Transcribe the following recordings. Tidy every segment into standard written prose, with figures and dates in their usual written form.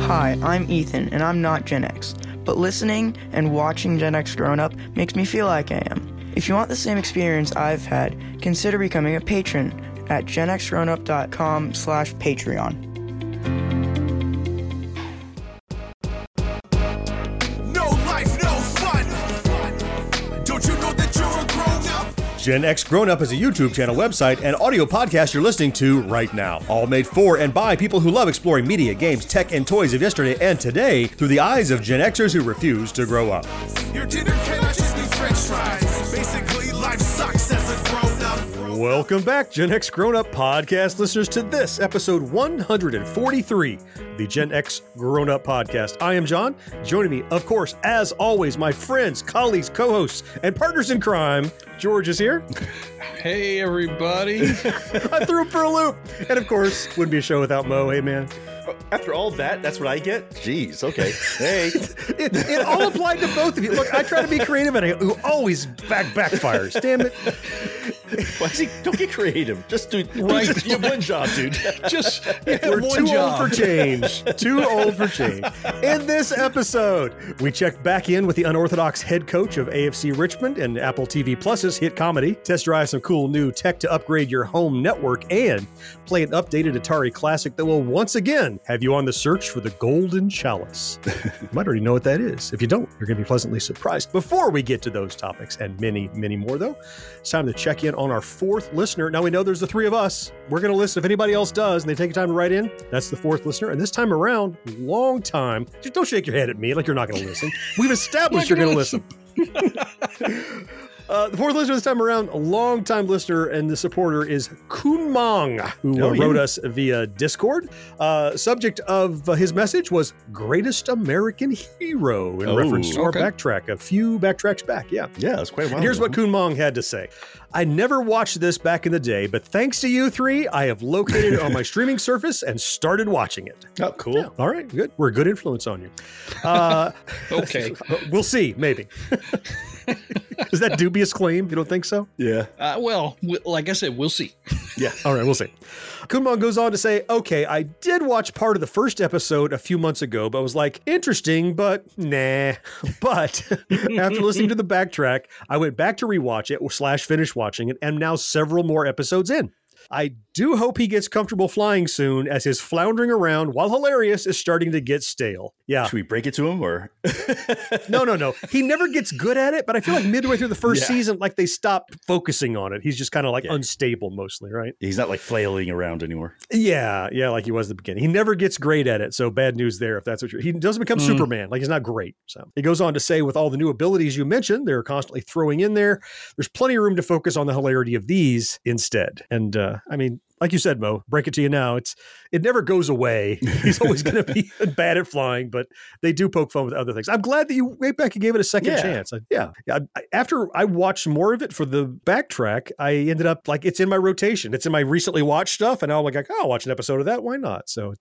Hi, I'm Ethan, and I'm not Gen X, but listening and watching Gen X Grown Up makes me feel like I am. If you want the same experience I've had, consider becoming a patron at genxgrownup.com/Patreon. No life, no fun. Don't you know that you're a grown up? Gen X Grown Up is a YouTube channel, website, and audio podcast you're listening to right now. All made for and by people who love exploring media, games, tech, and toys of yesterday and today through the eyes of Gen Xers who refuse to grow up. Your dinner cannot just be French fries. Basically, life sucks as a grown up. Welcome back, Gen X Grown Up podcast listeners, to this episode 143, the Gen X Grown Up podcast. I am John. Joining me, of course, as always, my friends, colleagues, co-hosts, and partners in crime, George is here. Hey, everybody. I threw him for a loop. And of course, wouldn't be a show without Mo. Hey, man. After all that, that's what I get? Jeez, okay. Hey. It all applied to both of you. Look, I try to be creative, and I always backfires. Damn it. Don't get creative. Just do right. Just, you have one job, dude. Just we're too job. Old for change. Too old for change. In this episode, we check back in with the unorthodox head coach of AFC Richmond and Apple TV Plus's hit comedy, test drive some cool new tech to upgrade your home network, and play an updated Atari classic that will once again have you on the search for the golden chalice. You might already know what that is. If you don't, you're going to be pleasantly surprised. Before we get to those topics and many, many more, though, it's time to check in on our fourth listener. Now we know there's the three of us. We're going to listen. If anybody else does and they take time to write in, that's the fourth listener. And this time around, long time. Just don't shake your head at me like you're not going to listen. We've established you're going to listen. The fourth listener this time around, a long-time listener and the supporter, is Kunmong, who wrote us via Discord. Subject of his message was Greatest American Hero, in reference to our backtrack, a few backtracks back. Yeah, that's quite a while. And here's what Kunmong had to say. I never watched this back in the day, but thanks to you three, I have located it on my streaming service and started watching it. Oh, cool. Yeah. All right, good. We're a good influence on you. Okay. We'll see, maybe. Is that dubious claim? You don't think so? Yeah. Like I said, we'll see. Yeah. All right, we'll see. Kunmong goes on to say, okay, I did watch part of the first episode a few months ago, but was like, interesting, but nah. But after listening to the backtrack, I went back to rewatch it / finish watching it, and now several more episodes in. I do hope he gets comfortable flying soon, as his floundering around, while hilarious, is starting to get stale. Yeah. Should we break it to him or? No. He never gets good at it, but I feel like midway through the first season, like they stopped focusing on it. He's just kind of like unstable mostly, right? He's not like flailing around anymore. Yeah, like he was at the beginning. He never gets great at it, so bad news there if that's what you're... He doesn't become Superman, like he's not great. So he goes on to say, with all the new abilities you mentioned, they're constantly throwing in there, there's plenty of room to focus on the hilarity of these instead. And I mean, like you said, Mo, break it to you now. It never goes away. He's always going to be bad at flying, but they do poke fun with other things. I'm glad that you way back and gave it a second chance. After I watched more of it for the backtrack, I ended up like, it's in my rotation. It's in my recently watched stuff. And I'm like, I'll watch an episode of that. Why not? So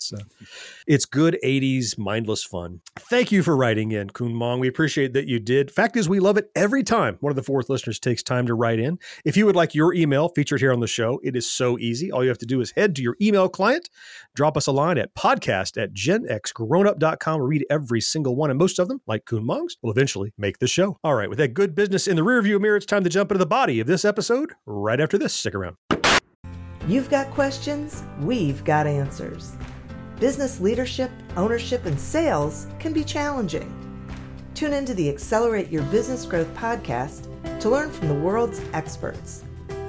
it's good 80s mindless fun. Thank you for writing in, Kunmong. We appreciate that you did. Fact is, we love it every time one of the fourth listeners takes time to write in. If you would like your email featured here on the show, it is so easy. All you have to do is head to your email client, drop us a line at podcast@genxgrownup.com, read every single one, and most of them, like Kunmong's, will eventually make the show. All right, with that good business in the rearview mirror, it's time to jump into the body of this episode right after this. Stick around. You've got questions, we've got answers. Business leadership, ownership, and sales can be challenging. Tune into the Accelerate Your Business Growth podcast to learn from the world's experts.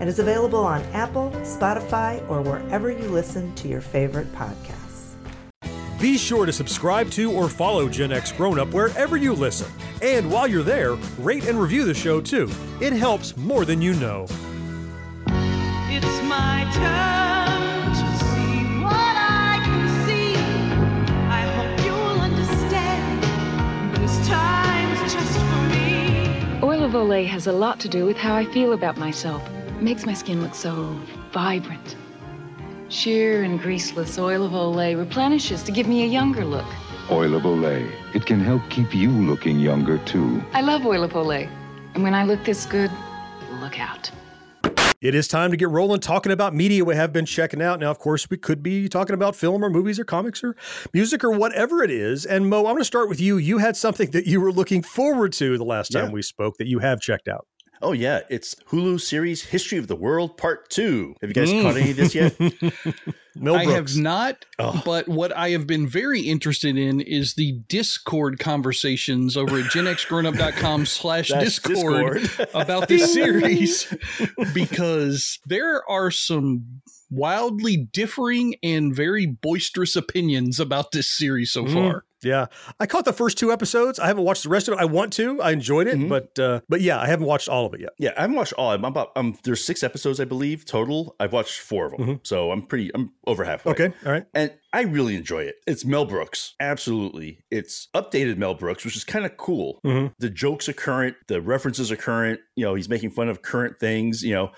and is available on Apple, Spotify, or wherever you listen to your favorite podcasts. Be sure to subscribe to or follow Gen X Grown Up wherever you listen. And while you're there, rate and review the show too. It helps more than you know. It's my turn. Olay has a lot to do with how I feel about myself. It makes my skin look so vibrant. Sheer and greaseless oil of Olay replenishes to give me a younger look. Oil of Olay. It can help keep you looking younger, too. I love oil of Olay. And when I look this good, look out. It is time to get rolling talking about media we have been checking out. Now, of course, we could be talking about film or movies or comics or music or whatever it is. And Mo, I'm going to start with you. You had something that you were looking forward to the last time we spoke that you have checked out. Oh, yeah. It's Hulu series History of the World Part 2. Have you guys caught any of this yet? Mel Brooks. I have not, but what I have been very interested in is the Discord conversations over at genxgrownup.com/Discord about this series, because there are some wildly differing and very boisterous opinions about this series so far. Yeah. I caught the first two episodes. I haven't watched the rest of it. I want to. I enjoyed it, but yeah, I haven't watched all of it yet. Yeah, I haven't watched all of them. There's 6 episodes, I believe, total. I've watched 4 of them. So I'm over halfway. Okay. All right. And I really enjoy it. It's Mel Brooks. Absolutely. It's updated Mel Brooks, which is kind of cool. The jokes are current. The references are current. You know, he's making fun of current things. You know,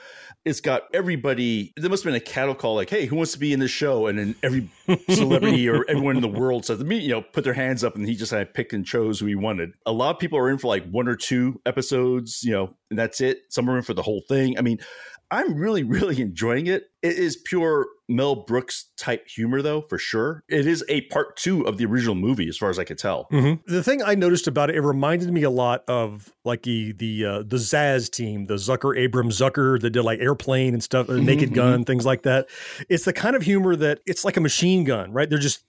it's got everybody. There must have been a cattle call like, hey, who wants to be in this show? And then every celebrity or everyone in the world said, you know, put their hands up, and he just kind of picked and chose who he wanted. A lot of people are in for like 1 or 2 episodes, you know, and that's it. Some are in for the whole thing. I mean, I'm really, really enjoying it. It is pure Mel Brooks type humor, though, for sure. It is a part 2 of the original movie, as far as I could tell. The thing I noticed about it, it reminded me a lot of like the Zaz team, the Zucker that did like Airplane and stuff, Naked Gun, things like that. It's the kind of humor that it's like a machine gun, right? They're just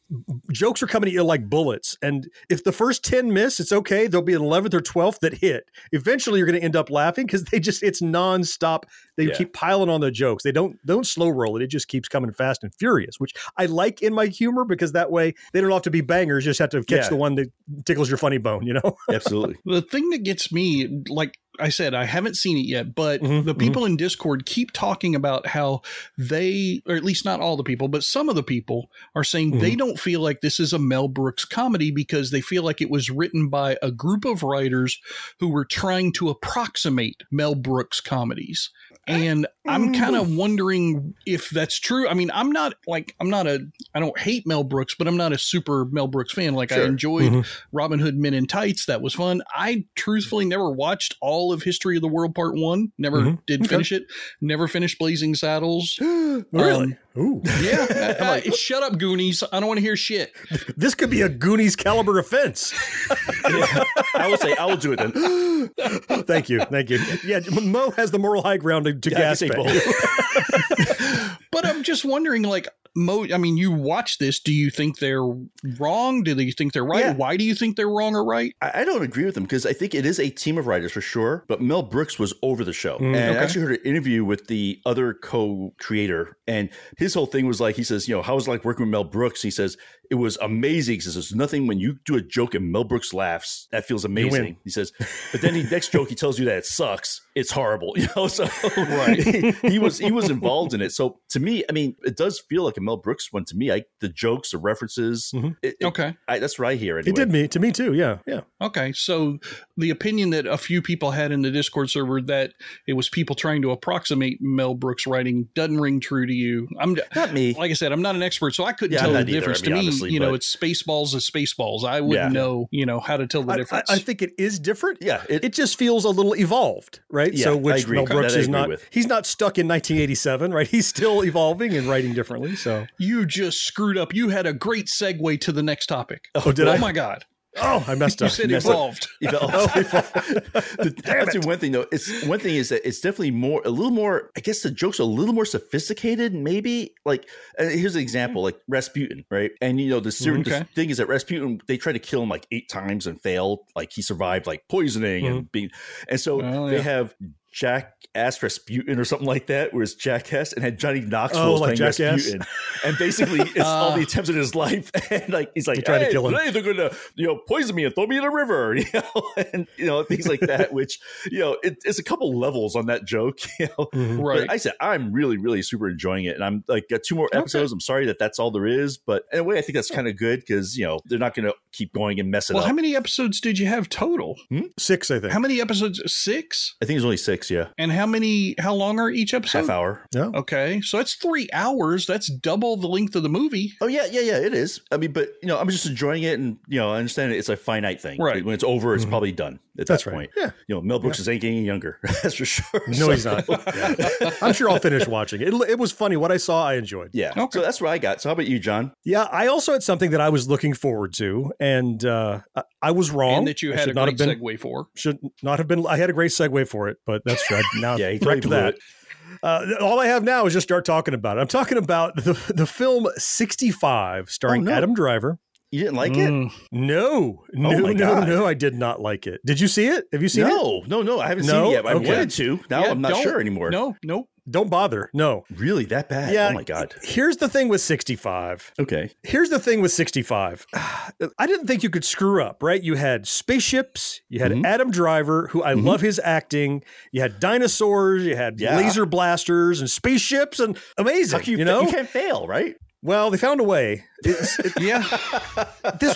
jokes are coming at you like bullets. And if the first 10 miss, it's okay. There'll be an 11th or 12th that hit. Eventually, you're going to end up laughing because it's nonstop. They keep piling on the jokes. They don't slow roll it. It just keeps coming fast and furious, which I like in my humor, because that way they don't have to be bangers. You just have to catch the one that tickles your funny bone, you know? Absolutely. The thing that gets me, like I said, I haven't seen it yet, but the people in Discord keep talking about how they, or at least not all the people, but some of the people are saying they don't feel like this is a Mel Brooks comedy because they feel like it was written by a group of writers who were trying to approximate Mel Brooks comedies. And I'm kind of wondering if that's true. I mean, I don't hate Mel Brooks, but I'm not a super Mel Brooks fan. Like I enjoyed Robin Hood Men in Tights. That was fun. I truthfully never watched all of History of the World Part 1. Never did finish it. Never finished Blazing Saddles. Really? Ooh. Yeah. Shut up, Goonies. I don't want to hear shit. This could be a Goonies caliber offense. I will say, I will do it then. Thank you. Yeah. Mo has the moral high ground to gasp. But I'm just wondering, like, Mo, I mean, you watch this. Do you think they're wrong? Do you think they're right? Yeah. Why do you think they're wrong or right? I don't agree with them because I think it is a team of writers for sure. But Mel Brooks was over the show. And I actually heard an interview with the other co-creator. And his whole thing was like, he says, you know, how was it like working with Mel Brooks? He says, it was amazing. He says, there's nothing when you do a joke and Mel Brooks laughs. That feels amazing. He says, but then the next joke, he tells you that it sucks. It's horrible. You know, so he was involved in it. So to me, I mean, it does feel like a Mel Brooks one to me. The jokes, the references. That's what I hear. Anyway. It did me to me too. Yeah. Okay. So the opinion that a few people had in the Discord server that it was people trying to approximate Mel Brooks writing doesn't ring true to you. I'm not me. Like I said, I'm not an expert, so I couldn't tell the difference. To me, honestly, it's Spaceballs is Spaceballs. I wouldn't know, how to tell the difference. I think it is different. Yeah. It just feels a little evolved, right? Yeah, so which Mel Brooks is not. He's not stuck in 1987, right? He's still evolving and writing differently. So you just screwed up. You had a great segue to the next topic. Oh, did I? Oh my God. Oh, I messed up. You said evolved. That's one thing, though. It's one thing is that it's definitely more, a little more. I guess the jokes are a little more sophisticated. Maybe like here's an example, like Rasputin, right? And you know the thing is that Rasputin, they tried to kill him like 8 times and failed. Like he survived like poisoning and being, and so they have Jackass Rasputin or something like that, where it's Jackass and had Johnny Knoxville playing Jackass. Rasputin, and basically it's all the attempts in his life, and like he's like trying to kill him. They're going to poison me and throw me in a river, and things like that. Which it's a couple levels on that joke, Right? But I said I'm really, really super enjoying it, and I'm like got 2 more episodes. I'm sorry that's all there is, but in a way I think that's kind of good because they're not going to keep going and mess it up. Well, how many episodes did you have total? 6, I think. How many episodes? 6? I think it's only 6. Yeah. And how long are each episode? Half hour. Yeah. Okay. So that's 3 hours. That's double the length of the movie. Oh, yeah. It is. I mean, but, I'm just enjoying it. And, I understand it's a finite thing. Right. When it's over, it's probably done at that point. Yeah. Mel Brooks ain't getting younger. That's for sure. No, he's not. I'm sure I'll finish watching it. It was funny. What I saw, I enjoyed. Yeah. Okay. So that's what I got. So how about you, John? Yeah. I also had something that I was looking forward to. And I was wrong. And that you had a great segue for. Should not have been. I had a great segue for it, but that's true. Now, yeah, he totally blew it. All I have now is just start talking about it. I'm talking about the film 65 starring Adam Driver. You didn't like it? No, I did not like it. Did you see it? Have you seen it? No, I haven't seen it yet. I wanted to. Now I'm not sure anymore. Nope. Don't bother. No. Really? That bad? Yeah. Oh, my God. Here's the thing with 65. Okay. I didn't think you could screw up, right? You had spaceships. You had Adam Driver, who I love his acting. You had dinosaurs. You had laser blasters and spaceships and amazing. You can't fail, right? Well, they found a way. This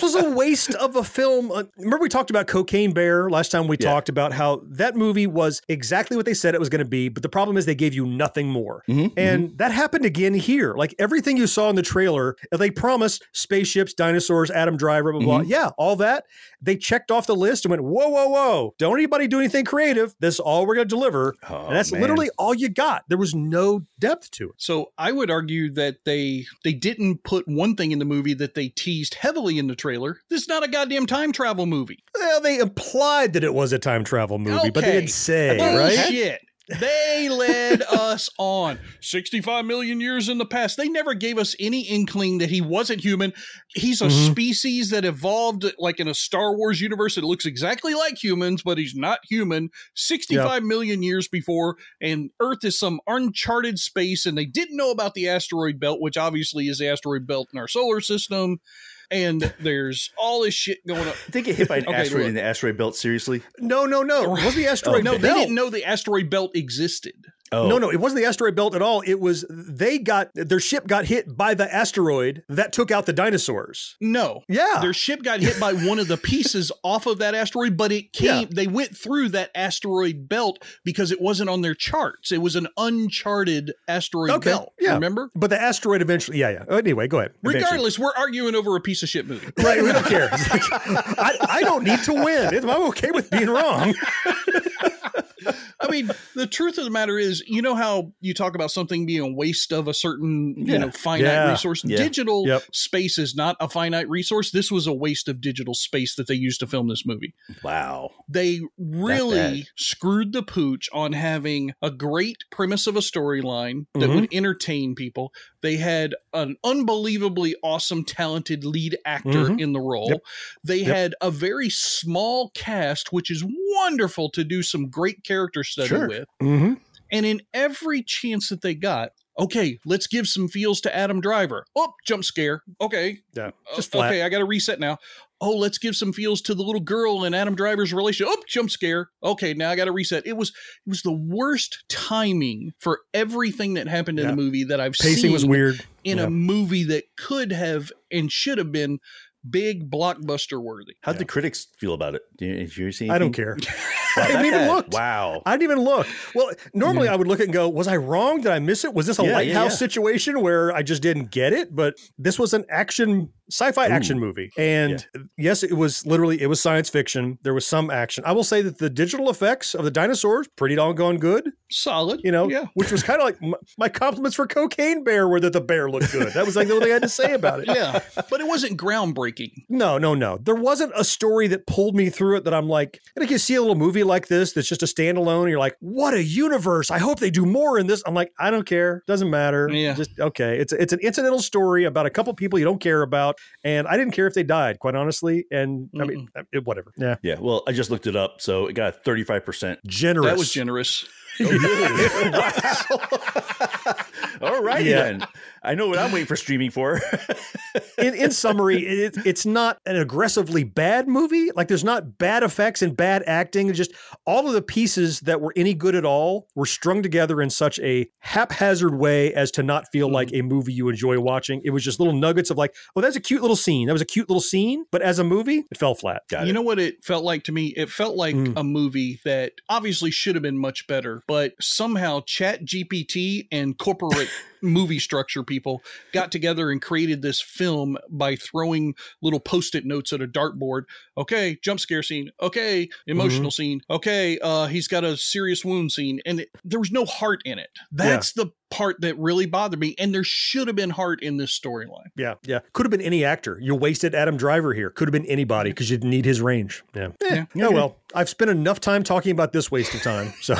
was a waste of a film. Remember we talked about Cocaine Bear last time? We talked about how that movie was exactly what they said it was going to be, but the problem is they gave you nothing more. And that happened again here. Like everything you saw in the trailer, they promised spaceships, dinosaurs, Adam Driver, blah, blah, blah. Yeah, all that. They checked off the list and went, whoa. Don't anybody do anything creative. That's all we're going to deliver. Oh, and that's literally all you got. There was no depth to it. So I would argue that they didn't put one thing in the movie that they teased heavily in the trailer. This is not a goddamn time travel movie. Well, they implied that it was a time travel movie, but they didn't say, right? Shit. They led us on 65 million years in the past. They never gave us any inkling that he wasn't human. He's a species that evolved like in a Star Wars universe that looks exactly like humans, but he's not human. 65 million years before, and Earth is some uncharted space, and they didn't know about the asteroid belt, which obviously is the asteroid belt in our solar system. And there's all this shit going on. They get hit by an asteroid in the asteroid belt, seriously? No. It wasn't the asteroid belt. No, they didn't know the asteroid belt existed. Oh. No, it wasn't the asteroid belt at all. It was their ship got hit by the asteroid that took out the dinosaurs. No. Yeah. Their ship got hit by one of the pieces off of that asteroid, but it came, they went through that asteroid belt because it wasn't on their charts. It was an uncharted asteroid belt. Yeah. Remember? But the asteroid eventually, anyway, go ahead. Regardless, we're arguing over a piece of shit movie. Right. We don't care. I don't need to win. I'm okay with being wrong. I mean, the truth of the matter is, you know how you talk about something being a waste of a certain, finite resource? Yeah. Digital space is not a finite resource. This was a waste of digital space that they used to film this movie. Wow. They really screwed the pooch on having a great premise of a storyline that would entertain people. They had an unbelievably awesome, talented lead actor in the role. They had a very small cast, which is wonderful to do some great character study with. And in every chance that they got, okay, let's give some feels to Adam Driver. Oh, jump scare. Okay. Yeah. Just flat. Okay, I got to reset now. Oh, let's give some feels to the little girl and Adam Driver's relationship. Oh, jump scare. Okay, now I got to reset. It was the worst timing for everything that happened in the movie that I've seen. Pacing was weird. In a movie that could have and should have been big blockbuster worthy. How'd the critics feel about it? Did you see anything? I don't care. I haven't even looked. Wow. I didn't even look. Well, normally I would look at it and go, was I wrong? Did I miss it? Was this a lighthouse situation where I just didn't get it? But this was an sci-fi action movie. And yes, it was science fiction. There was some action. I will say that the digital effects of the dinosaurs, pretty doggone good. solid, you know, yeah. Which was kind of like my compliments for Cocaine Bear were that the bear looked good. That was like the only thing I had to say about it. Yeah, but it wasn't groundbreaking. No. There wasn't a story that pulled me through it that I'm like, I think you see a little movie like this that's just a standalone and you're like, what a universe. I hope they do more in this. I'm like, I don't care. Doesn't matter. Yeah. Just, okay. It's an incidental story about a couple people you don't care about. And I didn't care if they died, quite honestly. And I mean, whatever. Yeah. Yeah. Well, I just looked it up. So it got 35%. Generous. That was generous. All right, then. I know what I'm waiting for streaming for. In summary, it's not an aggressively bad movie. Like, there's not bad effects and bad acting. It's just all of the pieces that were any good at all were strung together in such a haphazard way as to not feel like a movie you enjoy watching. It was just little nuggets of like, oh, that's a cute little scene. That was a cute little scene. But as a movie, it fell flat. You know what it felt like to me? It felt like a movie that obviously should have been much better, but somehow ChatGPT and corporate movie structure people got together and created this film by throwing little post-it notes at a dartboard. Okay, jump scare scene. Okay, emotional scene. Okay, he's got a serious wound scene. And there was no heart in it. That's the part that really bothered me. And there should have been heart in this storyline. Yeah. Could have been any actor. You wasted Adam Driver here. Could have been anybody because you didn't need his range. Yeah. Oh, well, I've spent enough time talking about this waste of time. So,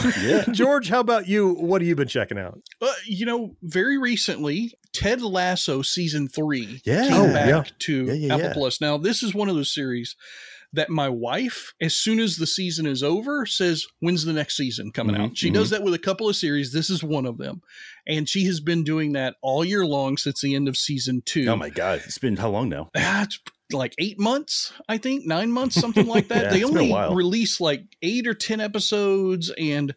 George, how about you? What have you been checking out? Very recently, Ted Lasso season 3 came back to Apple Plus. Now, this is one of those series that my wife, as soon as the season is over, says, when's the next season coming out? She does that with a couple of series. This is one of them. And she has been doing that all year long since the end of season 2. Oh, my God. It's been how long now? It's like 8 months, I think, 9 months, something like that. They only release like 8 or 10 episodes, and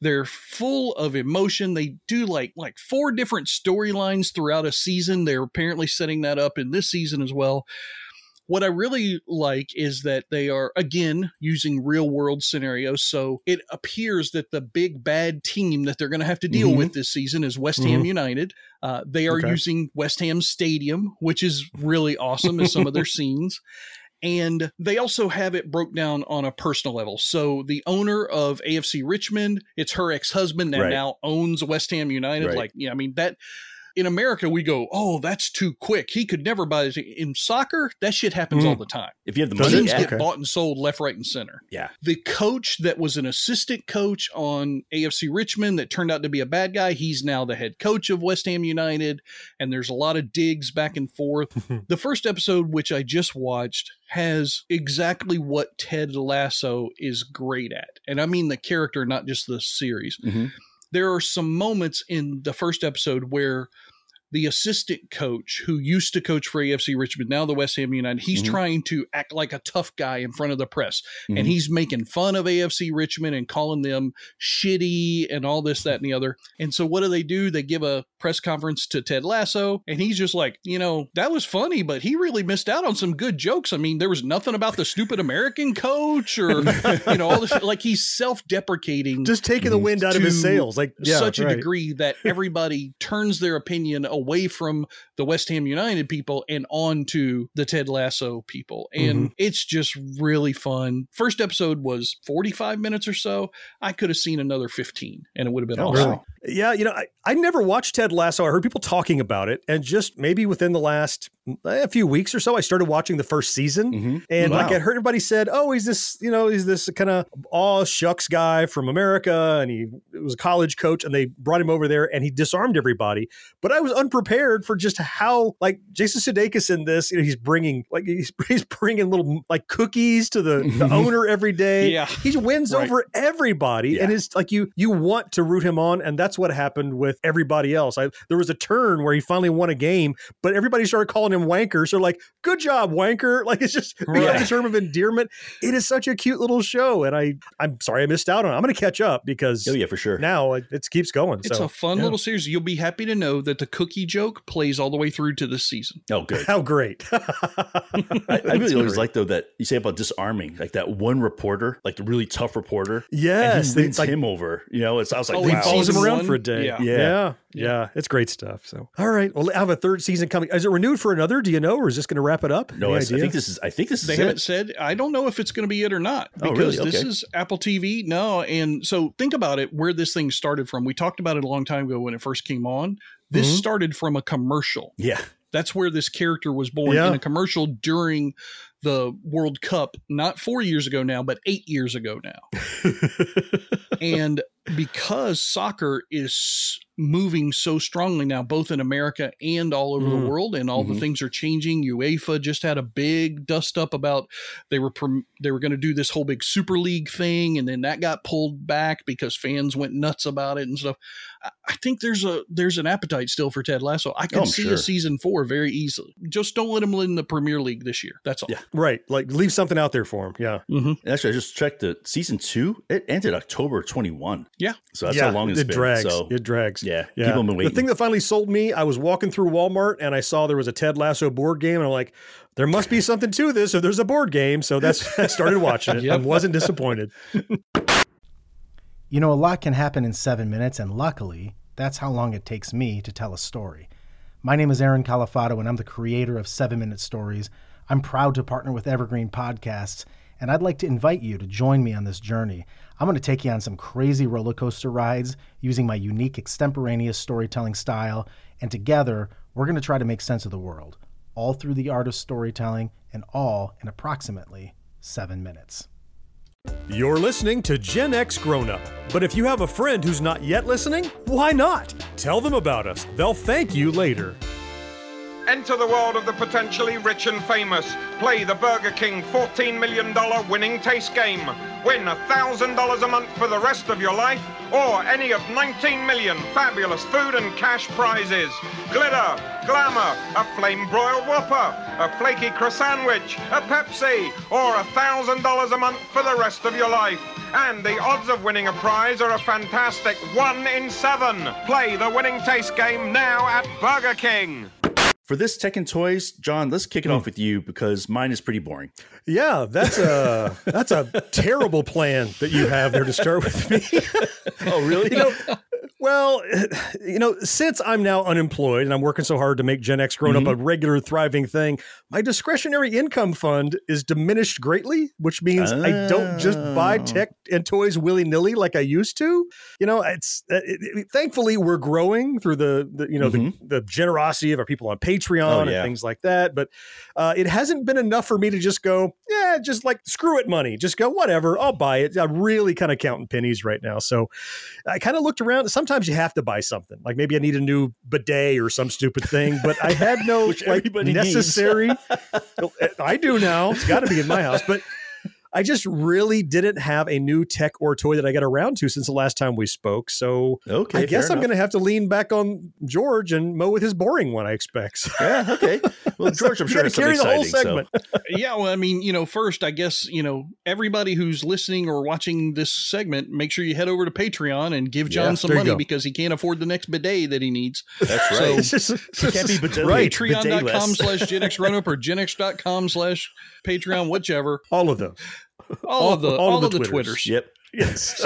they're full of emotion. They do like 4 different storylines throughout a season. They're apparently setting that up in this season as well. What I really like is that they are, again, using real world scenarios. So it appears that the big bad team that they're going to have to deal with this season is West Ham United. They are using West Ham Stadium, which is really awesome in some of their scenes. And they also have it broke down on a personal level. So the owner of AFC Richmond, it's her ex-husband that now owns West Ham United. Right. Like, yeah, I mean, that... In America, we go, oh, that's too quick. He could never buy it. In soccer, that shit happens all the time. If you have the money, teams get bought and sold left, right, and center. Yeah. The coach that was an assistant coach on AFC Richmond that turned out to be a bad guy, he's now the head coach of West Ham United, and there's a lot of digs back and forth. The first episode, which I just watched, has exactly what Ted Lasso is great at. And I mean the character, not just the series. There are some moments in the first episode where the assistant coach who used to coach for AFC Richmond, now the West Ham United, he's trying to act like a tough guy in front of the press. And he's making fun of AFC Richmond and calling them shitty and all this, that, and the other. And so what do? They give a press conference to Ted Lasso, and he's just like, you know, that was funny, but he really missed out on some good jokes. I mean, there was nothing about the stupid American coach or, you know, all this. Like, he's self-deprecating. Just taking the wind out of his sails. Like such a degree that everybody turns their opinion away from the West Ham United people and on to the Ted Lasso people. And it's just really fun. First episode was 45 minutes or so. I could have seen another 15 and it would have been awesome. Really? Yeah, you know, I never watched Ted Lasso. I heard people talking about it, and just maybe within the last a few weeks or so, I started watching the first season. And like I heard everybody said, oh, he's this kind of aw shucks guy from America, and he was a college coach, and they brought him over there and he disarmed everybody. But I was unprepared for just how, like, Jason Sudeikis in this, you know, he's bringing little like cookies to the owner every day. Yeah. He wins over everybody, and it's like you want to root him on, and that's what happened with everybody else. There was a turn where he finally won a game, but everybody started calling him wanker. So like, good job, wanker. Like, it's just the term of endearment. It is such a cute little show, and I'm sorry I missed out on it. I'm going to catch up because for sure. Now it keeps going. It's a fun little series. You'll be happy to know that the cookie joke plays all the way through to this season. Oh, good. How great. I really always like, though, that you say about disarming, like that one reporter, like the really tough reporter. Yes. And he wins him over. You know, I was like, he follows him around on for a day. Yeah. It's great stuff. So, all right. Well, I have a third season coming. Is it renewed for another? Do you know, or is this going to wrap it up? No, I think this is they haven't said. I don't know if it's going to be it or not, because this is Apple TV. No. And so think about it, where this thing started from. We talked about it a long time ago when it first came on. This started from a commercial. Yeah. That's where this character was born in a commercial during the World Cup, not 4 years ago now, but 8 years ago now. And because soccer is moving so strongly now, both in America and all over the world, and all the things are changing. UEFA just had a big dust up about they were going to do this whole big Super League thing, and then that got pulled back because fans went nuts about it and stuff. I think there's an appetite still for Ted Lasso. I can see a season 4 very easily. Just don't let him win the Premier League this year. That's all. Yeah, right. Like leave something out there for him. Yeah. Mm-hmm. Actually, I just checked the season 2. It ended October 21. Yeah. So that's how long it's been. Drags. So. It drags. Yeah. People have been waiting. The thing that finally sold me, I was walking through Walmart and I saw there was a Ted Lasso board game, and I'm like, there must be something to this if there's a board game. So that's I started watching it. Yep. I wasn't disappointed. You know, a lot can happen in 7 minutes, and luckily, that's how long it takes me to tell a story. My name is Aaron Califato, and I'm the creator of 7-Minute Stories. I'm proud to partner with Evergreen Podcasts, and I'd like to invite you to join me on this journey. I'm going to take you on some crazy roller coaster rides using my unique extemporaneous storytelling style, and together, we're going to try to make sense of the world, all through the art of storytelling, and all in approximately 7 minutes. You're listening to Gen X Grown Up, but if you have a friend who's not yet listening, why not? Tell them about us. They'll thank you later. Enter the world of the potentially rich and famous. Play the Burger King $14 million winning taste game. Win $1,000 a month for the rest of your life, or any of 19 million fabulous food and cash prizes. Glitter, glamour, a flame broiled whopper, a flaky croissantwich, a Pepsi, or $1,000 a month for the rest of your life. And the odds of winning a prize are a fantastic 1 in 7. Play the winning taste game now at Burger King. For this Tech and Toys, John, let's kick it off with you, because mine is pretty boring. Yeah, that's a terrible plan that you have there to start with me. Oh, really? Since I'm now unemployed and I'm working so hard to make Gen X Grown Up a regular thriving thing, my discretionary income fund is diminished greatly, which means I don't just buy Tech and Toys willy-nilly like I used to. You know, it's thankfully we're growing through the generosity of our people on Patreon and things like that. But it hasn't been enough for me to just go, just like screw it money. Just go, whatever, I'll buy it. I'm really kind of counting pennies right now. So I kind of looked around. Sometimes you have to buy something. Like maybe I need a new bidet or some stupid thing, but I had no necessary. I do now. It's got to be in my house. But I just really didn't have a new tech or toy that I got around to since the last time we spoke. So I guess I'm going to have to lean back on George and Mo with his boring one, I expect. So. Yeah, okay. Well, George, I'm sure it's going to carry the whole segment. So. Yeah, well, I mean, first, I guess, everybody who's listening or watching this segment, make sure you head over to Patreon and give John some money, because he can't afford the next bidet that he needs. That's right. So it can't be bidet. Right. Patreon.com/GenXGrownUp or GenX.com/Patreon, whichever. All of them. All of the Twitters. Yep. Yes.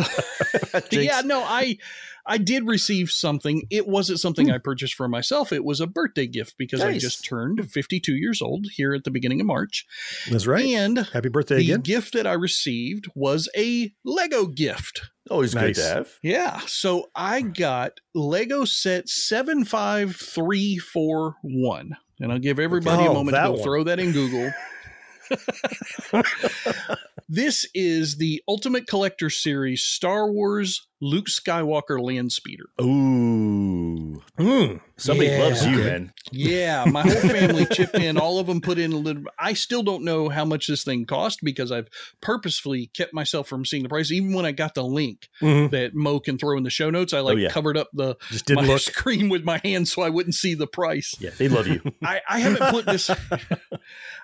I did receive something. It wasn't something I purchased for myself. It was a birthday gift, because I just turned 52 years old here at the beginning of March. That's right. And happy birthday again. The gift that I received was a Lego gift. Always nice. Good to have. Yeah. So I got Lego set 75341. And I'll give everybody a moment to go throw that in Google. This is the Ultimate Collector Series Star Wars Luke Skywalker Land Speeder. Ooh. Somebody loves you, man. Yeah, my whole family chipped in. All of them put in a little. I still don't know how much this thing cost, because I've purposefully kept myself from seeing the price. Even when I got the link that Mo can throw in the show notes, I covered up my screen with my hand so I wouldn't see the price. Yeah, they love you. I haven't put this.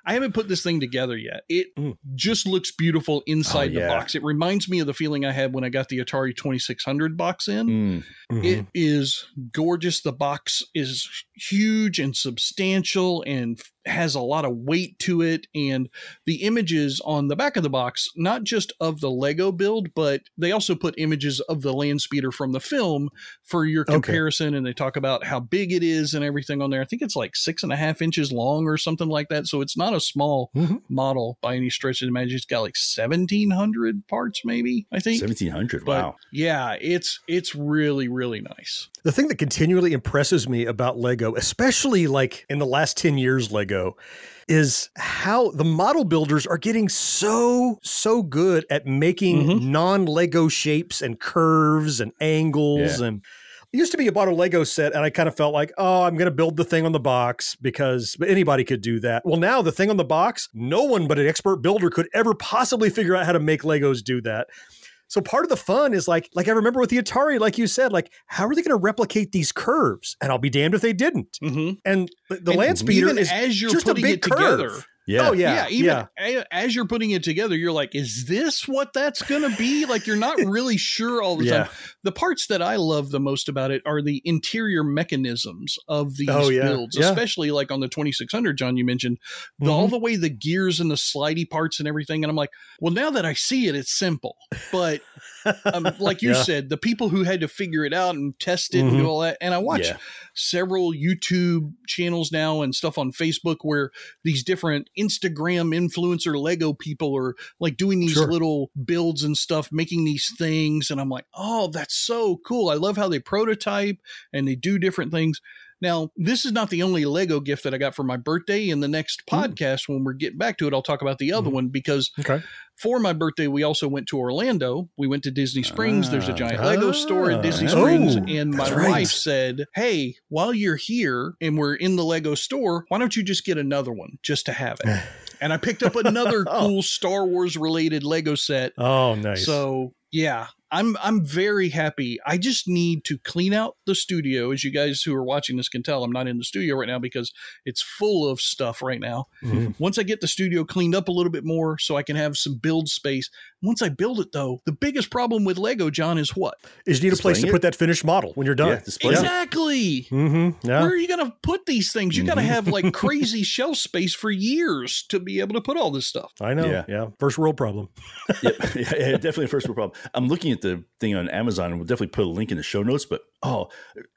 I haven't put this thing together yet. It just looks beautiful inside the box. It reminds me of the feeling I had when I got the Atari 2600 box in. It is gorgeous. The box is huge and substantial and has a lot of weight to it. And the images on the back of the box, not just of the Lego build, but they also put images of the land speeder from the film for your comparison. And they talk about how big it is and everything on there. I think it's like 6.5 inches long or something like that. So it's not a small model by any stretch of the imagination. It's got like 1,700 parts, maybe, I think. 1,700. Wow. Yeah, it's really, really nice. The thing that continually impresses me about Lego, especially like in the last 10 years, Lego, is how the model builders are getting so good at making non-Lego shapes and curves and angles. And it used to be you bought a Lego set and I kind of felt like, oh, I'm going to build the thing on the box because anybody could do that. Well, now the thing on the box, no one but an expert builder could ever possibly figure out how to make Legos do that. So part of the fun is like I remember with the Atari, like you said, like, how are they going to replicate these curves? And I'll be damned if they didn't. And the land speeder is as you're just putting a big it curve. Together. Yeah. Oh, yeah. As you're putting it together, you're like, is this what that's going to be? Like, you're not really sure all the time. The parts that I love the most about it are the interior mechanisms of these builds, especially like on the 2600, John, you mentioned, all the way the gears and the slidey parts and everything. And I'm like, well, now that I see it, it's simple. But like you said, the people who had to figure it out and test it and do all that. And I watch several YouTube channels now and stuff on Facebook where these different Instagram influencer Lego people are like doing these little builds and stuff, making these things. And I'm like, oh, that's so cool. I love how they prototype and they do different things. Now, this is not the only Lego gift that I got for my birthday. In the next podcast, when we're getting back to it, I'll talk about the other one because for my birthday, we also went to Orlando. We went to Disney Springs. There's a giant Lego store in Disney Springs. And my wife said, hey, while you're here and we're in the Lego store, why don't you just get another one just to have it? And I picked up another cool Star Wars related Lego set. Oh, nice. So, yeah. I'm very happy. I just need to clean out the studio. As you guys who are watching this can tell, I'm not in the studio right now because it's full of stuff right now. Once I get the studio cleaned up a little bit more so I can have some build space. Once I build it, though, the biggest problem with Lego, John, is what? Is you need a place to put that finished model when you're done. Yeah, exactly. Where are you going to put these things? You got to have like crazy shelf space for years to be able to put all this stuff. I know. Yeah. First world problem. Definitely a first world problem. I'm looking at the thing on Amazon, and we'll definitely put a link in the show notes, but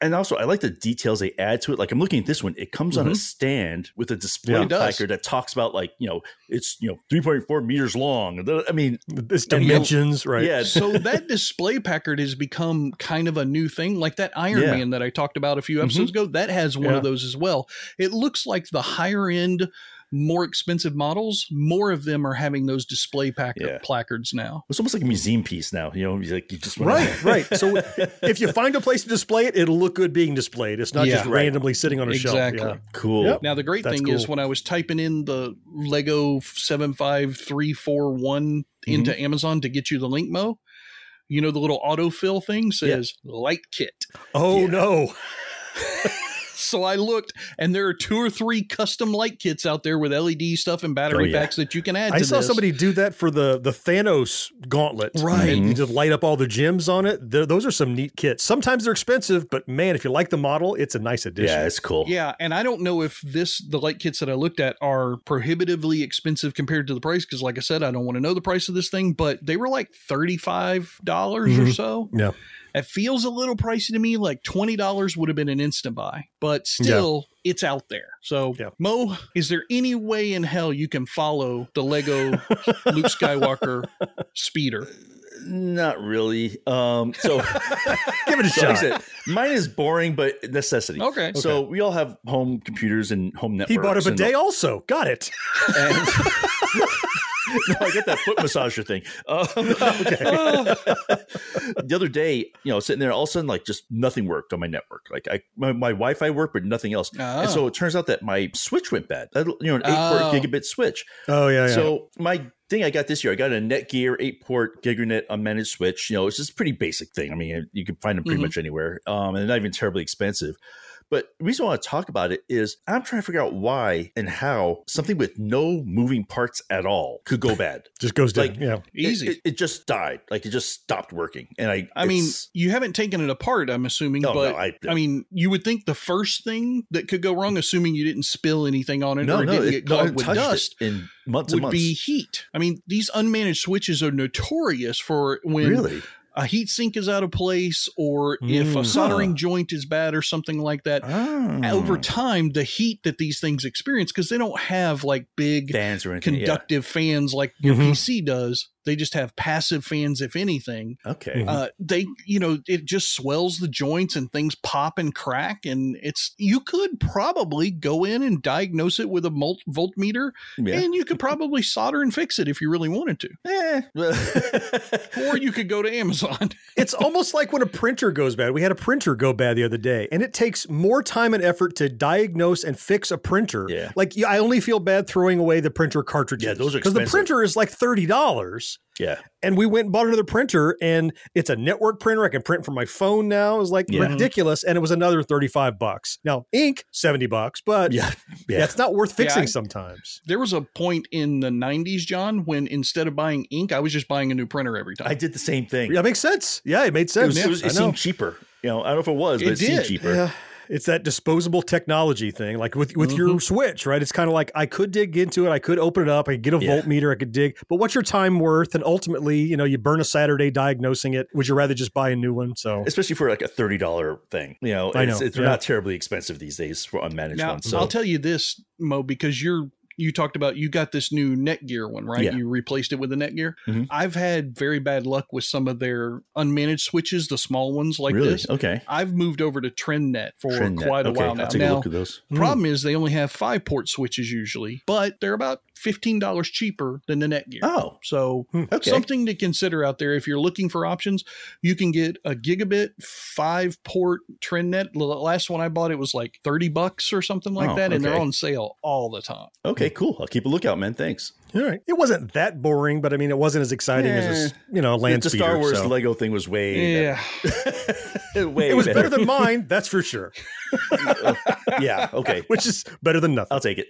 and also I like the details they add to it. Like I'm looking at this one, it comes on a stand with a display placard that talks about like, you know, it's, you know, 3.4 meters long. I mean, it's dimensions, right? Yeah. So that display placard has become kind of a new thing. Like that Iron Man that I talked about a few episodes ago, that has one of those as well. It looks like the higher end, more expensive models, more of them are having those display placards now. It's almost like a museum piece now, you know, like you just right. So if you find a place to display it, it'll look good being displayed. It's not just randomly sitting on a shelf. Exactly. Cool. Yep. Now the great thing is when I was typing in the Lego 75341 into Amazon to get you the link, Mo, you know, the little autofill thing says light kit. Oh no. So I looked, and there are 2 or 3 custom light kits out there with LED stuff and battery packs that you can add to this. I saw somebody do that for the Thanos gauntlet. Right. You just light up all the gems on it. Those are some neat kits. Sometimes they're expensive, but man, if you like the model, it's a nice addition. Yeah, it's cool. Yeah, and I don't know if the light kits that I looked at are prohibitively expensive compared to the price, because like I said, I don't want to know the price of this thing, but they were like $35 or so. Yeah. It feels a little pricey to me, like $20 would have been an instant buy, but still it's out there. So Mo, is there any way in hell you can follow the Lego Luke Skywalker speeder? Not really. Give it a shot. Like I said, mine is boring, but necessity. Okay. So we all have home computers and home networks. He bought a bidet also. Got it. And no, I get that foot massager thing. The other day, you know, sitting there, all of a sudden, like just nothing worked on my network. Like my Wi-Fi worked, but nothing else. Oh. And so it turns out that my switch went bad. You know, an 8-port gigabit switch. Oh yeah. So my thing I got this year, I got a Netgear 8-port Giganet unmanaged switch. You know, it's just a pretty basic thing. I mean, you can find them pretty much anywhere, and they're not even terribly expensive. But the reason I want to talk about it is I'm trying to figure out why and how something with no moving parts at all could go bad. Just goes down. Like, yeah. Easy. It just died. Like, it just stopped working. And I mean, you haven't taken it apart, I'm assuming. No, but no, I mean, you would think the first thing that could go wrong, assuming you didn't spill anything on it or it didn't get caught with dust, in months would be heat. I mean, these unmanaged switches are notorious for when... Really? A heat sink is out of place, or if a soldering joint is bad or something like that. Oh. Over time, the heat that these things experience, because they don't have like big fans or anything, conductive fans like your PC does. They just have passive fans, if anything. Okay. They, you know, it just swells the joints and things pop and crack. And you could probably go in and diagnose it with a voltmeter and you could probably solder and fix it if you really wanted to. Or you could go to Amazon. It's almost like when a printer goes bad. We had a printer go bad the other day, and it takes more time and effort to diagnose and fix a printer. Yeah. Like, I only feel bad throwing away the printer cartridges. Yeah, those are expensive. Because the printer is like $30. Yeah. And we went and bought another printer, and it's a network printer. I can print from my phone now. It was like ridiculous. And it was another $35. Now, ink, $70, but that's not worth fixing sometimes. There was a point in the 90s, John, when instead of buying ink, I was just buying a new printer every time. I did the same thing. That makes sense. Yeah, it made sense. It seemed cheaper. You know, I don't know if it was, but it seemed cheaper. Yeah. It's that disposable technology thing, like with your switch, right? It's kind of like, I could dig into it. I could open it up. I could get a voltmeter. I could dig. But what's your time worth? And ultimately, you know, you burn a Saturday diagnosing it. Would you rather just buy a new one? So especially for like a $30 thing, you know, it's not terribly expensive these days for unmanaged ones. So I'll tell you this, Mo, because you talked about, you got this new Netgear one, right? Yeah. You replaced it with a Netgear. Mm-hmm. I've had very bad luck with some of their unmanaged switches, the small ones like this. Okay. I've moved over to TrendNet for quite a while now. I'll take a look at those. The problem is they only have 5-port switches usually, but they're about $15 cheaper than the Netgear. Oh. So something to consider out there. If you're looking for options, you can get a gigabit 5-port TrendNet. The last one I bought, it was like $30 or something like that. And they're on sale all the time. Okay, cool. I'll keep a lookout, man. Thanks. All right. It wasn't that boring, but I mean, it wasn't as exciting as a land speeder. The Star Wars Lego thing was way way it was better than mine. That's for sure. Yeah. Okay. Which is better than nothing. I'll take it.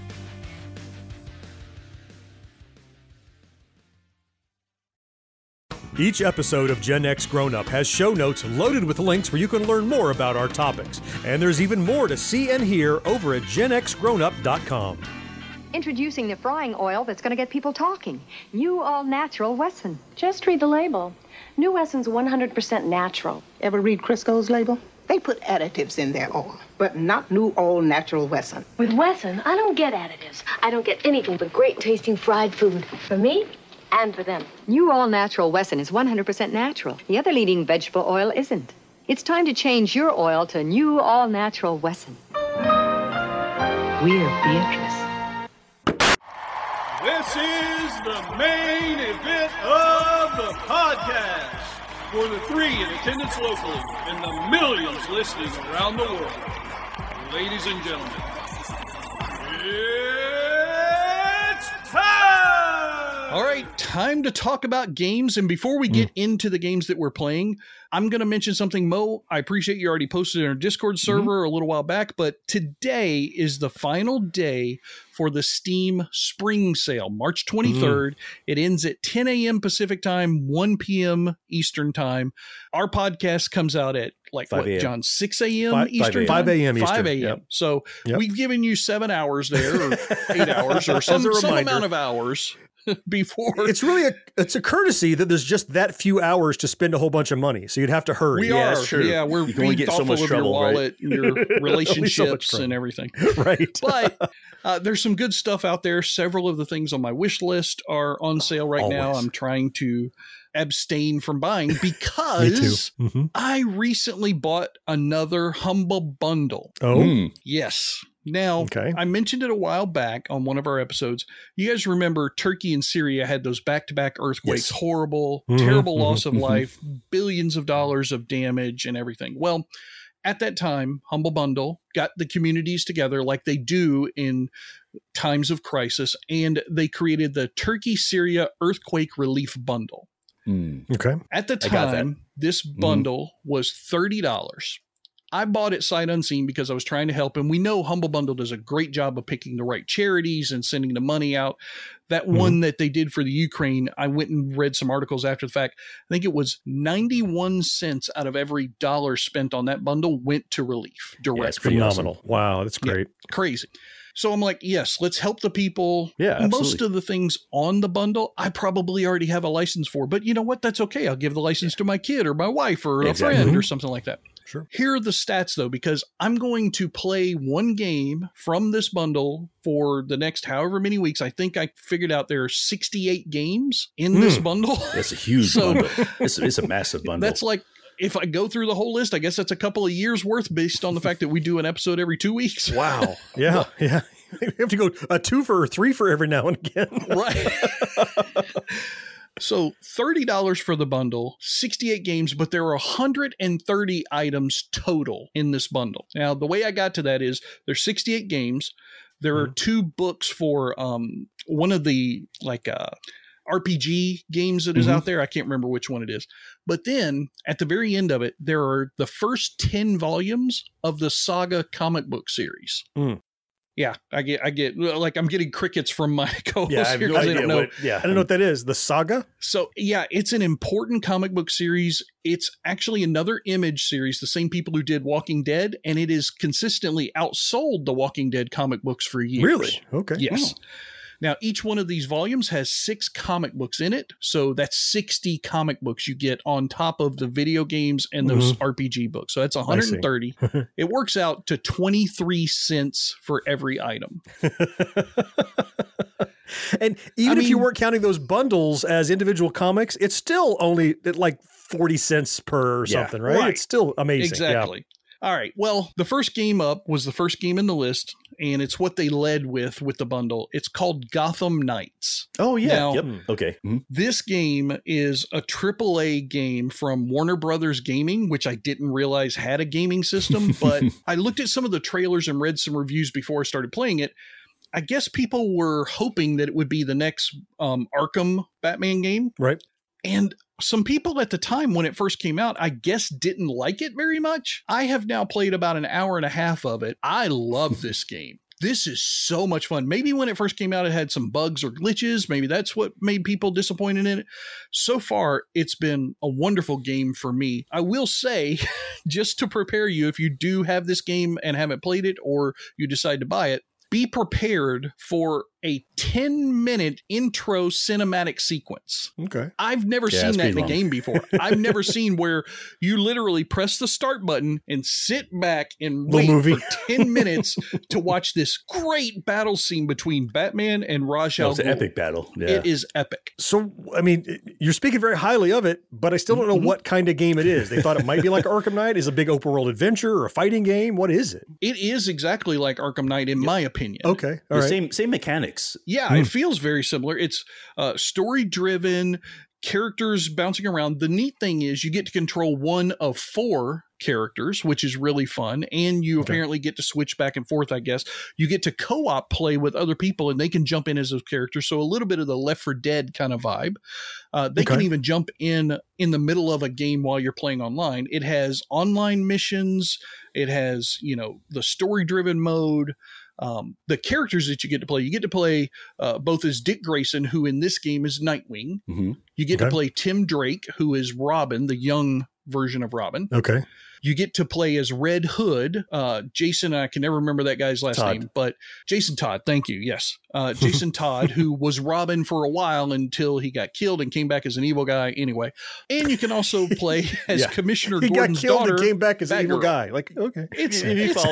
Each episode of Gen X Grown Up has show notes loaded with links where you can learn more about our topics. And there's even more to see and hear over at genxgrownup.com. Introducing the frying oil that's going to get people talking. New all-natural Wesson. Just read the label. New Wesson's 100% natural. Ever read Crisco's label? They put additives in their oil, but not new all-natural Wesson. With Wesson, I don't get additives. I don't get anything but great-tasting fried food. For me... and for them. New all-natural Wesson is 100% natural. The other leading vegetable oil isn't. It's time to change your oil to new all-natural Wesson. We're Beatrice. This is the main event of the podcast. For the 3 in attendance locally and the millions listening around the world. Ladies and gentlemen, it's time! All right, time to talk about games. And before we get into the games that we're playing, I'm going to mention something, Mo. I appreciate you already posted in our Discord server a little while back, but today is the final day for the Steam Spring Sale, March 23rd. It ends at 10 a.m. Pacific Time, 1 p.m. Eastern Time. Our podcast comes out at 6 a.m. Eastern? 5 a.m. Eastern. 5 a.m. Yep. So we've given you 7 hours there, or 8 hours, or some amount of hours. Before it's really it's a courtesy that there's just that few hours to spend a whole bunch of money, so you'd have to hurry. We're going to get so much trouble, your wallet, your relationships, so and everything, right? But there's some good stuff out there. Several of the things on my wish list are on sale right now. I'm trying to abstain from buying because I recently bought another Humble Bundle. Yes. Now, okay. I mentioned it a while back on one of our episodes. You guys remember Turkey and Syria had those back-to-back earthquakes, yes. Horrible, mm-hmm. terrible mm-hmm. loss of life, billions of dollars of damage and everything. Well, at that time, Humble Bundle got the communities together like they do in times of crisis, and they created the Turkey-Syria Earthquake Relief Bundle. Mm. Okay. At the time, this bundle was $30. I bought it sight unseen because I was trying to help. And we know Humble Bundle does a great job of picking the right charities and sending the money out. That one that they did for the Ukraine, I went and read some articles after the fact. I think it was 91 cents out of every dollar spent on that bundle went to relief. Direct. That's phenomenal. Wow. That's great. Yeah, crazy. So I'm like, yes, let's help the people. Yeah, absolutely. Most of the things on the bundle, I probably already have a license for, but you know what? That's okay. I'll give the license to my kid or my wife or a friend or something like that. Sure. Here are the stats, though, because I'm going to play one game from this bundle for the next however many weeks. I think I figured out there are 68 games in this bundle. That's a huge bundle. It's a massive bundle. That's like, if I go through the whole list, I guess that's a couple of years worth based on the fact that we do an episode every 2 weeks. Wow. Yeah. Yeah. We have to go a two for or three for every now and again. Right. So $30 for the bundle, 68 games, but there are 130 items total in this bundle. Now, the way I got to that is there's 68 games. There are two books for one of the like RPG games that is out there. I can't remember which one it is. But then at the very end of it, there are the first 10 volumes of the Saga comic book series. Mm. Yeah, I get like I'm getting crickets from my co-host here because I don't know. I don't know what that is. The Saga? So yeah, it's an important comic book series. It's actually another Image series, the same people who did Walking Dead, and it has consistently outsold the Walking Dead comic books for years. Really? Okay. Yes. Wow. Now, each one of these volumes has 6 comic books in it. So that's 60 comic books you get on top of the video games and those RPG books. So that's 130. It works out to 23 cents for every item. And even if you weren't counting those bundles as individual comics, it's still only at like 40 cents per or something, right? It's still amazing. Exactly. Yeah. All right. Well, the first game up was the first game in the list, and it's what they led with the bundle. It's called Gotham Knights. Oh, yeah. Now, okay. Mm-hmm. This game is a AAA game from Warner Brothers Gaming, which I didn't realize had a gaming system, but I looked at some of the trailers and read some reviews before I started playing it. I guess people were hoping that it would be the next Arkham Batman game. Right. And some people at the time when it first came out, I guess didn't like it very much. I have now played about an hour and a half of it. I love this game. This is so much fun. Maybe when it first came out, it had some bugs or glitches. Maybe that's what made people disappointed in it. So far, it's been a wonderful game for me. I will say, just to prepare you, if you do have this game and haven't played it or you decide to buy it, be prepared for a 10-minute intro cinematic sequence. Okay. I've never seen that in a game before. I've never seen where you literally press the start button and sit back and wait for 10 minutes to watch this great battle scene between Batman and Ra's al Ghul. It's an epic battle. Yeah. It is epic. So, I mean, you're speaking very highly of it, but I still don't know what kind of game it is. They thought it might be like Arkham Knight. Is it a big open world adventure or a fighting game? What is it? It is exactly like Arkham Knight in my opinion. Okay. All right. Same mechanics. Yeah, it feels very similar. It's story driven, characters bouncing around. The neat thing is you get to control one of 4 characters, which is really fun. And you apparently get to switch back and forth, I guess. You get to co-op play with other people and they can jump in as those characters. So a little bit of the Left 4 Dead kind of vibe. They can even jump in the middle of a game while you're playing online. It has online missions. It has, the story driven mode. The characters that you get to play both as Dick Grayson, who in this game is Nightwing. Mm-hmm. You get to play Tim Drake, who is Robin, the young version of Robin. Okay. You get to play as Red Hood. Jason, I can never remember that guy's last name, but Jason Todd. Thank you. Yes. Jason Todd, who was Robin for a while until he got killed and came back as an evil guy anyway. And you can also play as Commissioner Gordon's daughter. He got killed and came back as an evil guy. Like, okay. It's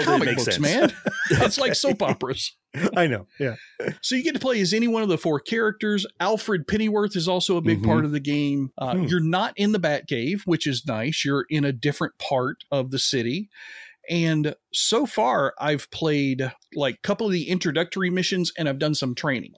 comic books, man. It's like soap operas. I know. Yeah. So you get to play as any one of the 4 characters. Alfred Pennyworth is also a big part of the game. You're not in the Batcave, which is nice. You're in a different part of the city. And so far, I've played like a couple of the introductory missions and I've done some training.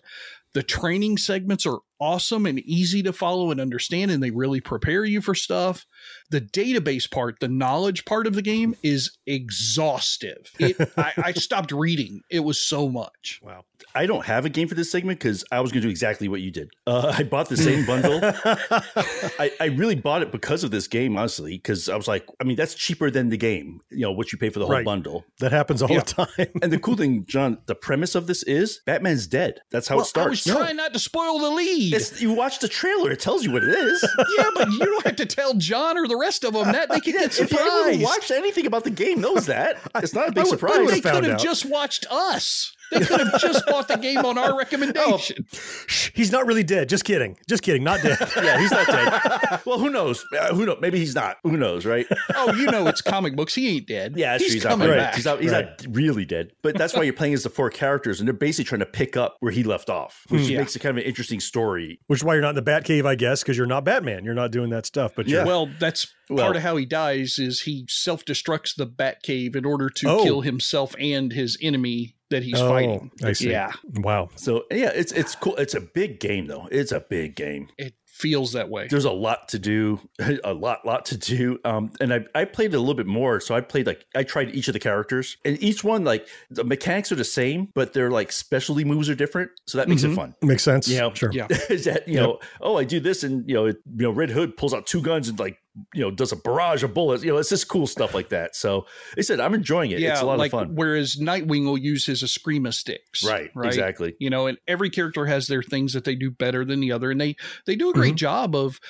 The training segments are awesome and easy to follow and understand, and they really prepare you for stuff. The database part, the knowledge part of the game is exhaustive. I stopped reading. It was so much. Wow. I don't have a game for this segment because I was going to do exactly what you did. I bought the same bundle. I really bought it because of this game, honestly, because I was like, I mean, that's cheaper than the game, you know, what you pay for the whole bundle. That happens all the time. And the cool thing, John, the premise of this is Batman's dead. That's how it starts. I was trying not to spoil the lead. You watch the trailer. It tells you what it is. Yeah, but you don't have to tell John or the rest of them that. They can get surprised. If anyone watched anything about the game knows that. It's not a big surprise. They could have just watched us. They could have just bought the game on our recommendation. He's not really dead. Just kidding. Just kidding. Not dead. Yeah, he's not dead. Well, who knows? Who knows? Maybe he's not. Who knows, right? Oh, you know, it's comic books. He ain't dead. Yeah, that's he's coming back. He's not really dead. But that's why you're playing as the four characters, and they're basically trying to pick up where he left off, which makes it kind of an interesting story. Which is why you're not in the Batcave, I guess, because you're not Batman. You're not doing that stuff. But well, that's part of how he dies is he self-destructs the Batcave in order to kill himself and his enemy that he's fighting. I see. Yeah. Wow. So yeah, it's cool. It's a big game though. It's a big game. It feels that way. There's a lot to do, a lot to do. And I played a little bit more. So I played I tried each of the characters, and each one, like the mechanics are the same, but they're like specialty moves are different. So that makes it fun. Makes sense. You know, sure. Yeah. Is that, you know, I do this and, Red Hood pulls out two guns and like, does a barrage of bullets. It's just cool stuff like that. So they said, I'm enjoying it. Yeah, it's a lot of fun. Whereas Nightwing will use his Eskrima sticks. Right. Exactly. And every character has their things that they do better than the other. And they do a great job of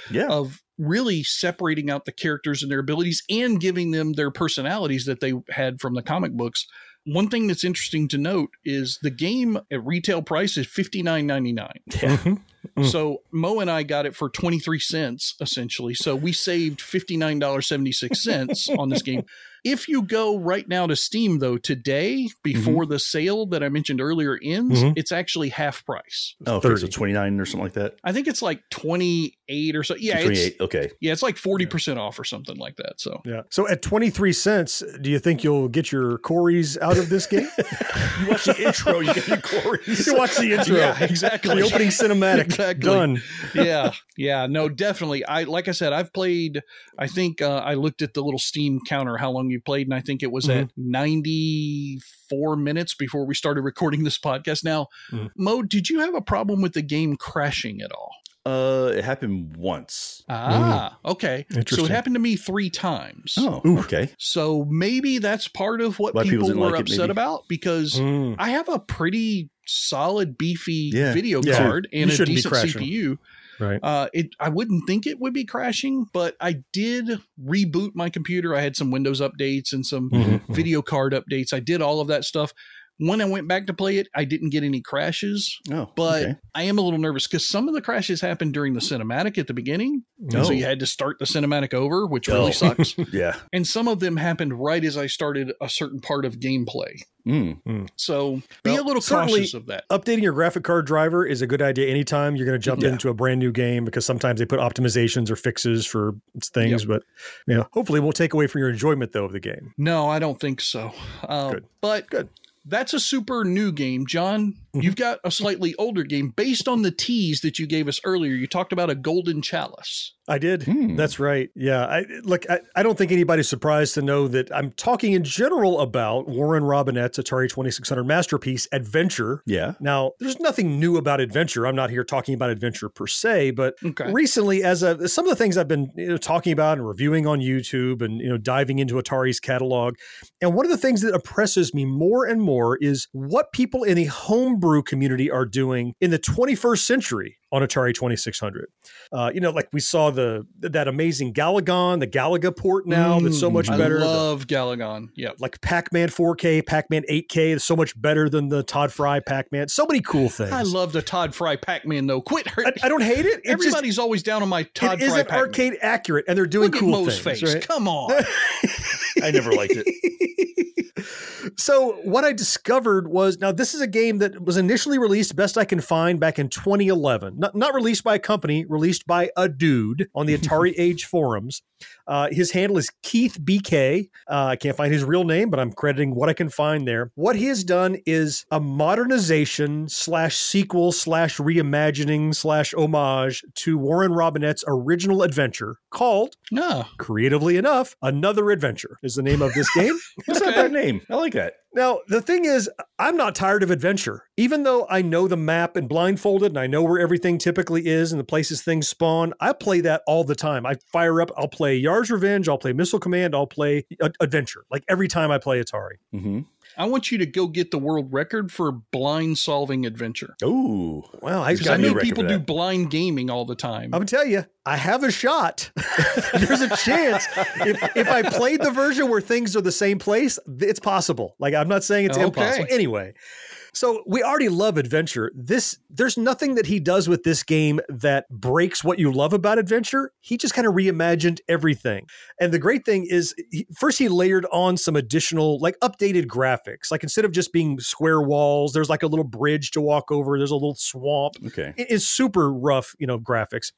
really separating out the characters and their abilities and giving them their personalities that they had from the comic books. One thing that's interesting to note is the game at retail price is $59.99. Yeah. Mm-hmm. So Mo and I got it for 23 cents, essentially. So we saved $59.76 on this game. If you go right now to Steam, though, today, before the sale that I mentioned earlier ends, it's actually half price. Oh, so 29 or something like that? I think it's like 28 or so. Yeah, 28, okay. Yeah, it's like 40% off or something like that. So So at 23 cents, do you think you'll get your Corys out of this game? You watch the intro, you get your Corys. You watch the intro. Yeah, exactly. The opening cinematic. Exactly. Done. Yeah. No, definitely. Like I said, I've played, I think I looked at the little Steam counter, how long you played, and I think it was at 94 minutes before we started recording this podcast. Now, Mo, did you have a problem with the game crashing at all? It happened once. Okay. So it happened to me 3 times. Oh, okay. So maybe that's part of what people were upset about, because I have a pretty solid, beefy video card and a decent CPU. Right. I wouldn't think it would be crashing, but I did reboot my computer. I had some Windows updates and some video card updates. I did all of that stuff. When I went back to play it, I didn't get any crashes, I am a little nervous because some of the crashes happened during the cinematic at the beginning. No. So you had to start the cinematic over, which really sucks. Yeah. And some of them happened right as I started a certain part of gameplay. So be a little cautious of that. Updating your graphic card driver is a good idea anytime you're going to jump into a brand new game, because sometimes they put optimizations or fixes for things, but hopefully it won't take away from your enjoyment though of the game. No, I don't think so. Good. That's a super new game. John, you've got a slightly older game based on the tease that you gave us earlier. You talked about a golden chalice. I did. That's right. Yeah. I don't think anybody's surprised to know that I'm talking in general about Warren Robinette's Atari 2600 masterpiece, Adventure. Yeah. Now, there's nothing new about Adventure. I'm not here talking about Adventure per se, but recently, as some of the things I've been talking about and reviewing on YouTube and diving into Atari's catalog, and one of the things that oppresses me more and more is what people in the homebrew community are doing in the 21st century on Atari 2600. Like we saw that amazing Galagon, the Galaga port now, that's so much better. I love Galagon. Yeah. Like Pac-Man 4K, Pac-Man 8K is so much better than the Todd Fry Pac-Man. So many cool things. I love the Todd Fry Pac-Man though. Quit. I don't hate it. Everybody's always down on my Todd Fry Pac-Man. It isn't arcade accurate, and they're doing cool things. Look at Mo's face. Right? Come on. I never liked it. So what I discovered was, now this is a game that was initially released, best I can find, back in 2011. Not released by a company, released by a dude on the Atari Age forums. His handle is Keith BK. I can't find his real name, but I'm crediting what I can find there. What he has done is a modernization slash sequel slash reimagining slash homage to Warren Robinette's original adventure called, creatively enough, Another Adventure is the name of this game. It's not a bad name. I like that. Now, the thing is, I'm not tired of Adventure. Even though I know the map and Blindfolded and I know where everything typically is and the places things spawn, I play that all the time. I fire up, I'll play Yars Revenge, I'll play Missile Command, I'll play Adventure. Like every time I play Atari. Mm-hmm. I want you to go get the world record for blind solving Adventure. Oh, wow. Because I know people do blind gaming all the time. I'm going to tell you, I have a shot. There's a chance. If I played the version where things are the same place, it's possible. Like, I'm not saying it's impossible. Anyway. So we already love Adventure. There's nothing that he does with this game that breaks what you love about Adventure. He just kind of reimagined everything. And the great thing is, he layered on some additional, like, updated graphics. Like, instead of just being square walls, there's like a little bridge to walk over. There's a little swamp. Okay. It is super rough, graphics.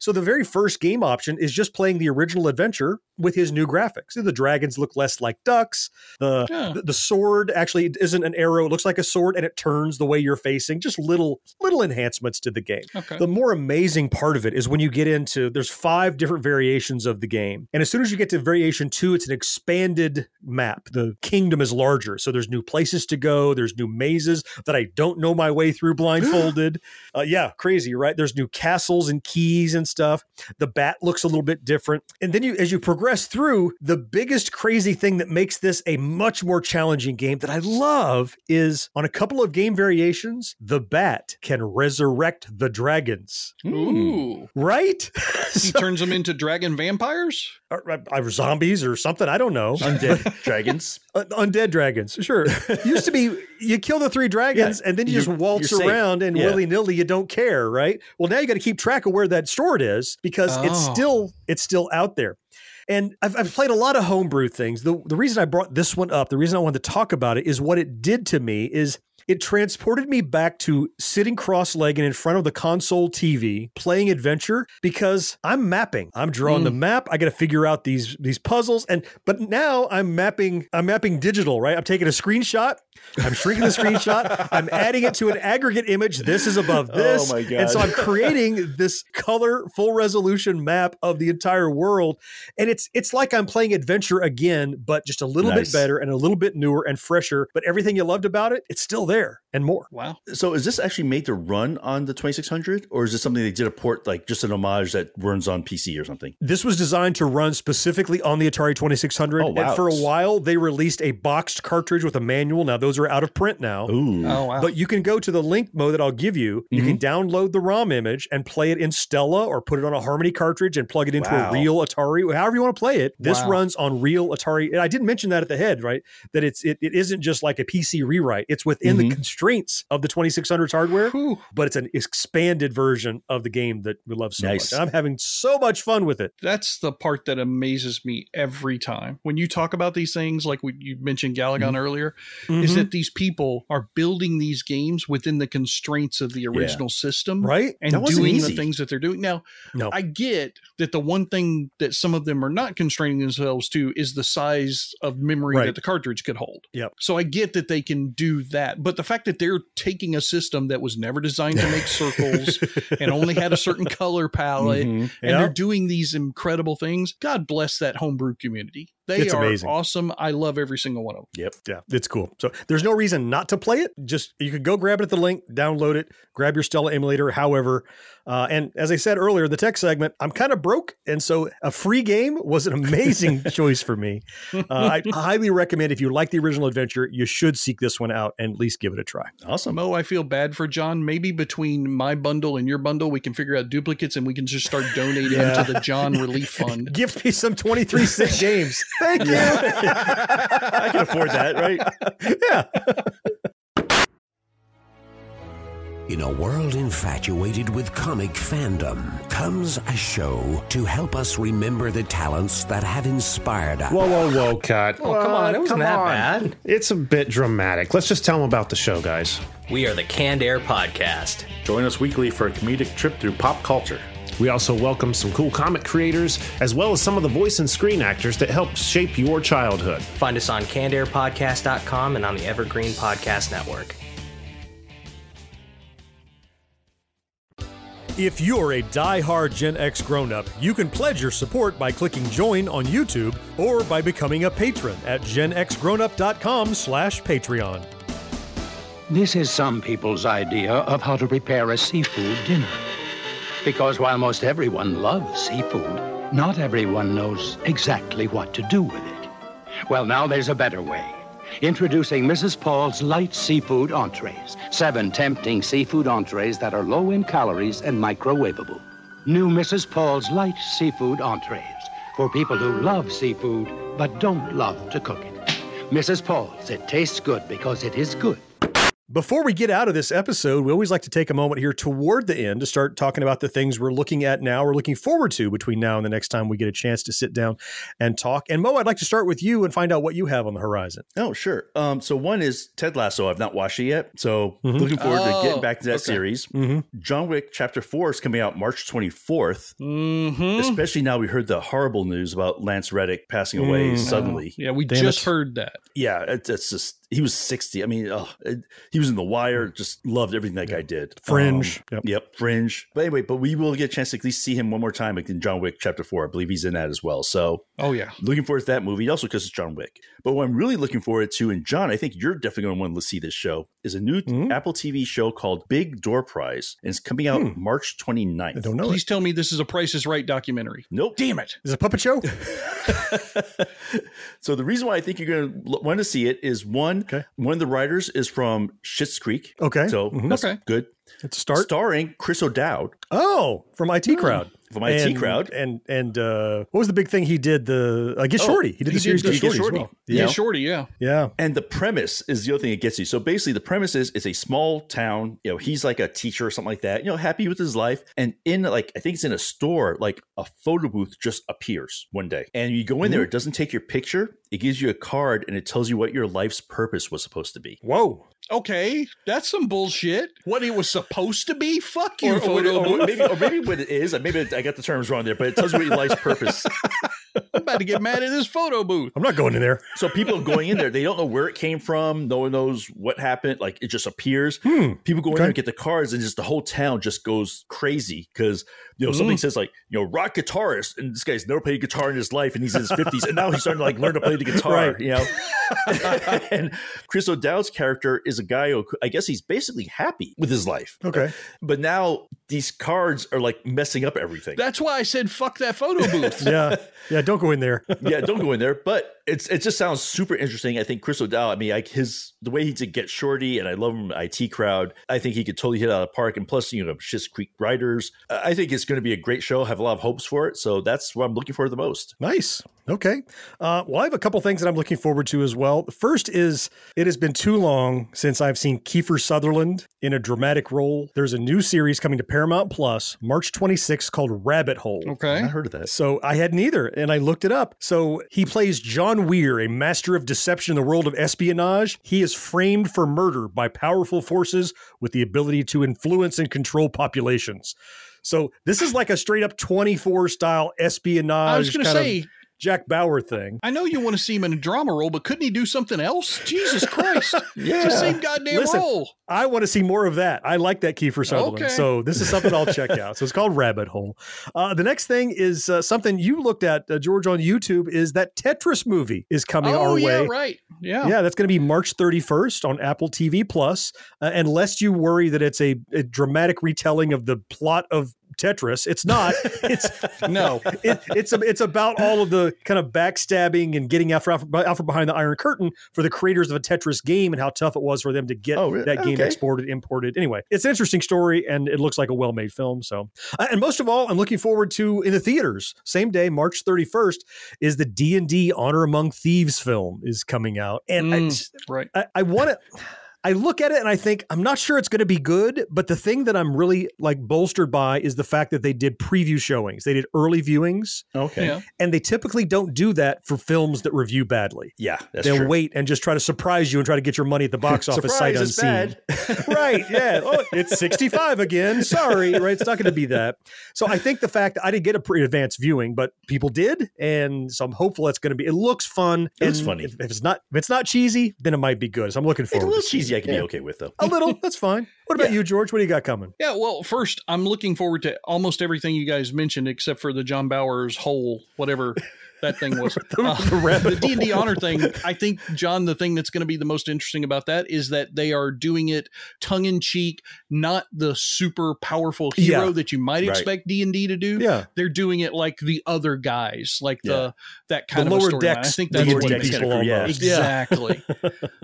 So the very first game option is just playing the original Adventure with his new graphics. The dragons look less like ducks. The sword actually isn't an arrow. It looks like a sword and it turns the way you're facing. Just little enhancements to the game. Okay. The more amazing part of it is when you get into, there's 5 different variations of the game. And as soon as you get to variation 2, it's an expanded map. The kingdom is larger. So there's new places to go. There's new mazes that I don't know my way through blindfolded. Crazy, right? There's new castles and keys and stuff. The bat looks a little bit different. And then as you progress through, the biggest crazy thing that makes this a much more challenging game that I love is on a couple of game variations, the bat can resurrect the dragons. Ooh. Right? He turns them into dragon vampires? Or zombies or something. I don't know. Undead dragons. Undead dragons. Sure. Used to be you kill the 3 dragons and then you just waltz around and willy-nilly you don't care, right? Well, now you got to keep track of where that sword is because it's still out there. And I've played a lot of homebrew things. The reason I brought this one up, the reason I wanted to talk about it is what it did to me is it transported me back to sitting cross-legged in front of the console TV playing Adventure because I'm mapping. I'm drawing the map. I got to figure out these puzzles. But now I'm mapping digital, right? I'm taking a screenshot. I'm shrinking the screenshot. I'm adding it to an aggregate image. This is above this. Oh my God. And so I'm creating this color full resolution map of the entire world. And it's like I'm playing Adventure again, but just a little bit better and a little bit newer and fresher. But everything you loved about it, it's still there. And more. Wow. So is this actually made to run on the 2600 or is this something they did a port, like just an homage that runs on PC or something? This was designed to run specifically on the Atari 2600. Oh, wow. And for a while, they released a boxed cartridge with a manual. Now those are out of print now. Ooh. Oh, wow. But you can go to the link, Mo, that I'll give you. You can download the ROM image and play it in Stella or put it on a Harmony cartridge and plug it into a real Atari, however you want to play it. This runs on real Atari. And I didn't mention that at the head, right? That it isn't just like a PC rewrite. It's within the constraints of the 2600's hardware, but it's an expanded version of the game that we love so much. And I'm having so much fun with it. That's the part that amazes me every time. When you talk about these things, like you mentioned Galagon earlier, is that these people are building these games within the constraints of the original system. Right. And doing the things that they're doing. Now, I get that the one thing that some of them are not constraining themselves to is the size of memory that the cartridge could hold. Yep. So I get that they can do that. But the fact that they're taking a system that was never designed to make circles and only had a certain color palette and they're doing these incredible things. God bless that homebrew community. They are amazing. Awesome. I love every single one of them. Yep. Yeah, it's cool. So there's no reason not to play it. Just you could go grab it at the link, download it, grab your Stella emulator, however. And as I said earlier, the tech segment, I'm kind of broke. And so a free game was an amazing choice for me. I highly recommend if you like the original Adventure, you should seek this one out and at least give it a try. Awesome. Mo, I feel bad for John. Maybe between my bundle and your bundle, we can figure out duplicates and we can just start donating to the John Relief Fund. Give me some 23-cent games. Thank you. I can afford that, right? Yeah. In a world infatuated with comic fandom comes a show to help us remember the talents that have inspired us. Whoa, cut. Oh, come on. It wasn't that bad. It's a bit dramatic. Let's just tell them about the show, guys. We are the Canned Air Podcast. Join us weekly for a comedic trip through pop culture. We also welcome some cool comic creators, as well as some of the voice and screen actors that helped shape your childhood. Find us on candairpodcast.com and on the Evergreen Podcast Network. If you're a die-hard Gen X grown-up, you can pledge your support by clicking join on YouTube or by becoming a patron at genxgrownup.com/Patreon. This is some people's idea of how to prepare a seafood dinner. Because while most everyone loves seafood, not everyone knows exactly what to do with it. Well, now there's a better way. Introducing Mrs. Paul's Light Seafood Entrees. 7 tempting seafood entrees that are low in calories and microwavable. New Mrs. Paul's Light Seafood Entrees for people who love seafood but don't love to cook it. Mrs. Paul's, it tastes good because it is good. Before we get out of this episode, we always like to take a moment here toward the end to start talking about the things we're looking at now, we're looking forward to between now and the next time we get a chance to sit down and talk. And Mo, I'd like to start with you and find out what you have on the horizon. Oh, sure. So one is Ted Lasso. I've not watched it yet. So looking forward to getting back to that series. John Wick Chapter 4 is coming out March 24th, especially now we heard the horrible news about Lance Reddick passing away suddenly. Yeah, we heard that. Yeah, it's just. He was 60. I mean, he was in The Wire. Just loved everything that guy did. Fringe. Fringe. But anyway, we will get a chance to at least see him one more time in John Wick Chapter 4. I believe he's in that as well. So, looking forward to that movie, also because it's John Wick. But what I'm really looking forward to, and John, I think you're definitely going to want to see this show, is a new Apple TV show called Big Door Prize. And it's coming out March 29th. I don't know. Please tell me this is a Price is Right documentary. Nope. Damn it. Is it a puppet show? So the reason why I think you're going to want to see it is one of the writers is from Schitt's Creek. Okay. So that's good. It's a start. Starring Chris O'Dowd. Oh, from IT Crowd. From IT Crowd. And what was the big thing he did? Get Shorty. He did the series Get Shorty. As well. Yeah. And the premise is the other thing it gets you. So basically the premise is it's a small town. You know, he's like a teacher or something like that, you know, happy with his life. And in I think it's in a store, like a photo booth just appears one day. And you go in there, it doesn't take your picture. It gives you a card and it tells you what your life's purpose was supposed to be. Whoa. Okay, that's some bullshit. What it was supposed to be? Fuck you. Or maybe what it is. Maybe I got the terms wrong there, but it tells you what your life's purpose. I'm about to get mad at this photo booth. I'm not going in there. So people going in there, they don't know where it came from. No one knows what happened. Like it just appears. People go in there and get the cards and just the whole town just goes crazy because, you know, something says like, you know, rock guitarist. And this guy's never played guitar in his life and he's in his 50s. And now he's starting to like learn to play the guitar, you know. And Chris O'Dowd's character is a guy who I guess he's basically happy with his life. Okay. But now these cards are like messing up everything. That's why I said, fuck that photo booth. Yeah, don't go in there. Don't go in there. But it just sounds super interesting. I think Chris O'Dowd, I mean, like the way he did Get Shorty, and I love him, IT Crowd, I think he could totally hit out of the park. And plus, you know, Schitt's Creek writers. I think it's going to be a great show. I have a lot of hopes for it. So that's what I'm looking for the most. Nice. Okay. Well, I have a couple things that I'm looking forward to as well. The first is it has been too long since I've seen Kiefer Sutherland in a dramatic role. There's a new series coming to Paramount Plus, March 26th, called Rabbit Hole. Okay. I heard of that. So I hadn't either. And I looked it up. So he plays John Weir, a master of deception in the world of espionage. He is framed for murder by powerful forces with the ability to influence and control populations. So this is like a straight up 24 style espionage. I was going to say Jack Bauer thing. I know you want to see him in a drama role, but couldn't he do something else? Jesus Christ. It's the same goddamn role. I want to see more of that. I like that Kiefer Sutherland. Okay. So this is something I'll check out. So it's called Rabbit Hole. The next thing is something you looked at, George, on YouTube, is that Tetris movie is coming our way. Yeah, that's going to be March 31st on Apple TV Plus. And lest you worry that it's a dramatic retelling of the plot of Tetris. It's not. It's no. It's about all of the kind of backstabbing and getting out from behind the Iron Curtain for the creators of a Tetris game and how tough it was for them to get that game exported, imported. Anyway, it's an interesting story and it looks like a well-made film. So, and most of all, I'm looking forward to in the theaters. Same day, March 31st, is the D&D Honor Among Thieves film is coming out, and I want to. I look at it and I think, I'm not sure it's going to be good, but the thing that I'm really like bolstered by is the fact that they did preview showings. They did early viewings. Okay. Yeah. And they typically don't do that for films that review badly. Yeah, that's true. They'll wait and just try to surprise you and try to get your money at the box office sight unseen. Right. Yeah. Oh, it's 65 again. Sorry. Right. It's not going to be that. So I think the fact that I didn't get a pretty advanced viewing, but people did. And so I'm hopeful that's going to be, it looks fun. It's funny. If it's not cheesy, then it might be good. So I'm looking forward to it. It's a little cheesy. I can be okay with, though. A little. That's fine. What about you, George? What do you got coming? Yeah. Well, first, I'm looking forward to almost everything you guys mentioned, except for the John Bauer's whole, whatever that thing was. The D&D Honor thing. I think, John, the thing that's going to be the most interesting about that is that they are doing it tongue in cheek, not the super powerful hero that you might expect D&D to do. Yeah. They're doing it like the other guys, like that kind of lower decks. I think that's what it's going to be. Exactly.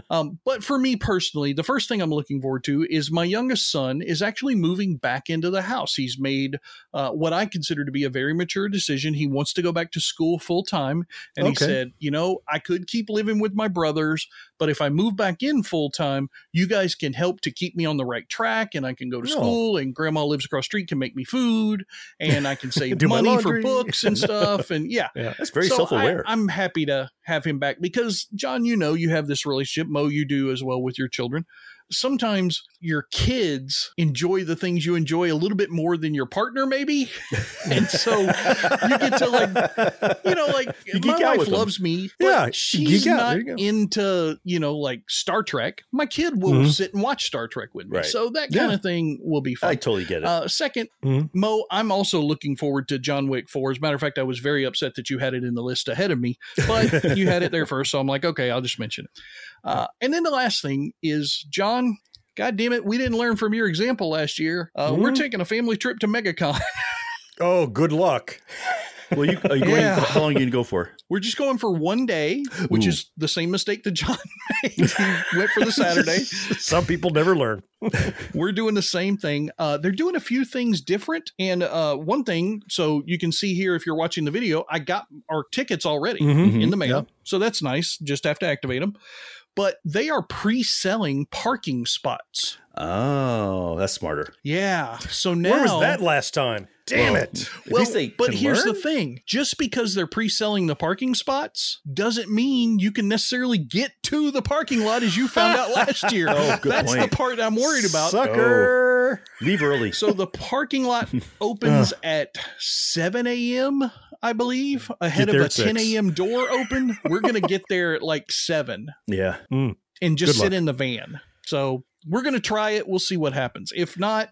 But for me personally, the first thing I'm looking forward to is my youngest son is actually moving back into the house. He's made what I consider to be a very mature decision. He wants to go back to school full time. And he said, you know, I could keep living with my brothers, but if I move back in full time, you guys can help to keep me on the right track, and I can go to school, and grandma lives across the street, can make me food, and I can save money for books and stuff. And that's very self-aware. I'm happy to have him back because, John, you know, you have this relationship. Mo, you do as well with your children. Sometimes your kids enjoy the things you enjoy a little bit more than your partner, maybe. And so you get to my wife loves me, but she's not into, Star Trek. My kid will sit and watch Star Trek with me. Right. So that kind of thing will be fun. I totally get it. Second, Mo, I'm also looking forward to John Wick 4. As a matter of fact, I was very upset that you had it in the list ahead of me, but you had it there first. So I'm like, okay, I'll just mention it. And then the last thing is, John, God damn it, we didn't learn from your example last year. We're taking a family trip to MegaCon. Oh, good luck. Well, are you going? How long are you going to go for? We're just going for one day, which is the same mistake that John made. He went for the Saturday. Some people never learn. We're doing the same thing. They're doing a few things different. And one thing, so you can see here if you're watching the video, I got our tickets already in the mail. Yeah. So that's nice. Just have to activate them. But they are pre-selling parking spots. Oh, that's smarter. Yeah. So now. Where was that last time? Damn it. Well, but here's the thing. Just because they're pre-selling the parking spots doesn't mean you can necessarily get to the parking lot, as you found out last year. Oh, good That's point. The part I'm worried about. Sucker. Oh. Leave early. So the parking lot opens at 7 a.m., I believe, ahead of a 10 a.m. door open. We're going to get there at like 7. Yeah. And just sit in the van. So we're going to try it. We'll see what happens. If not,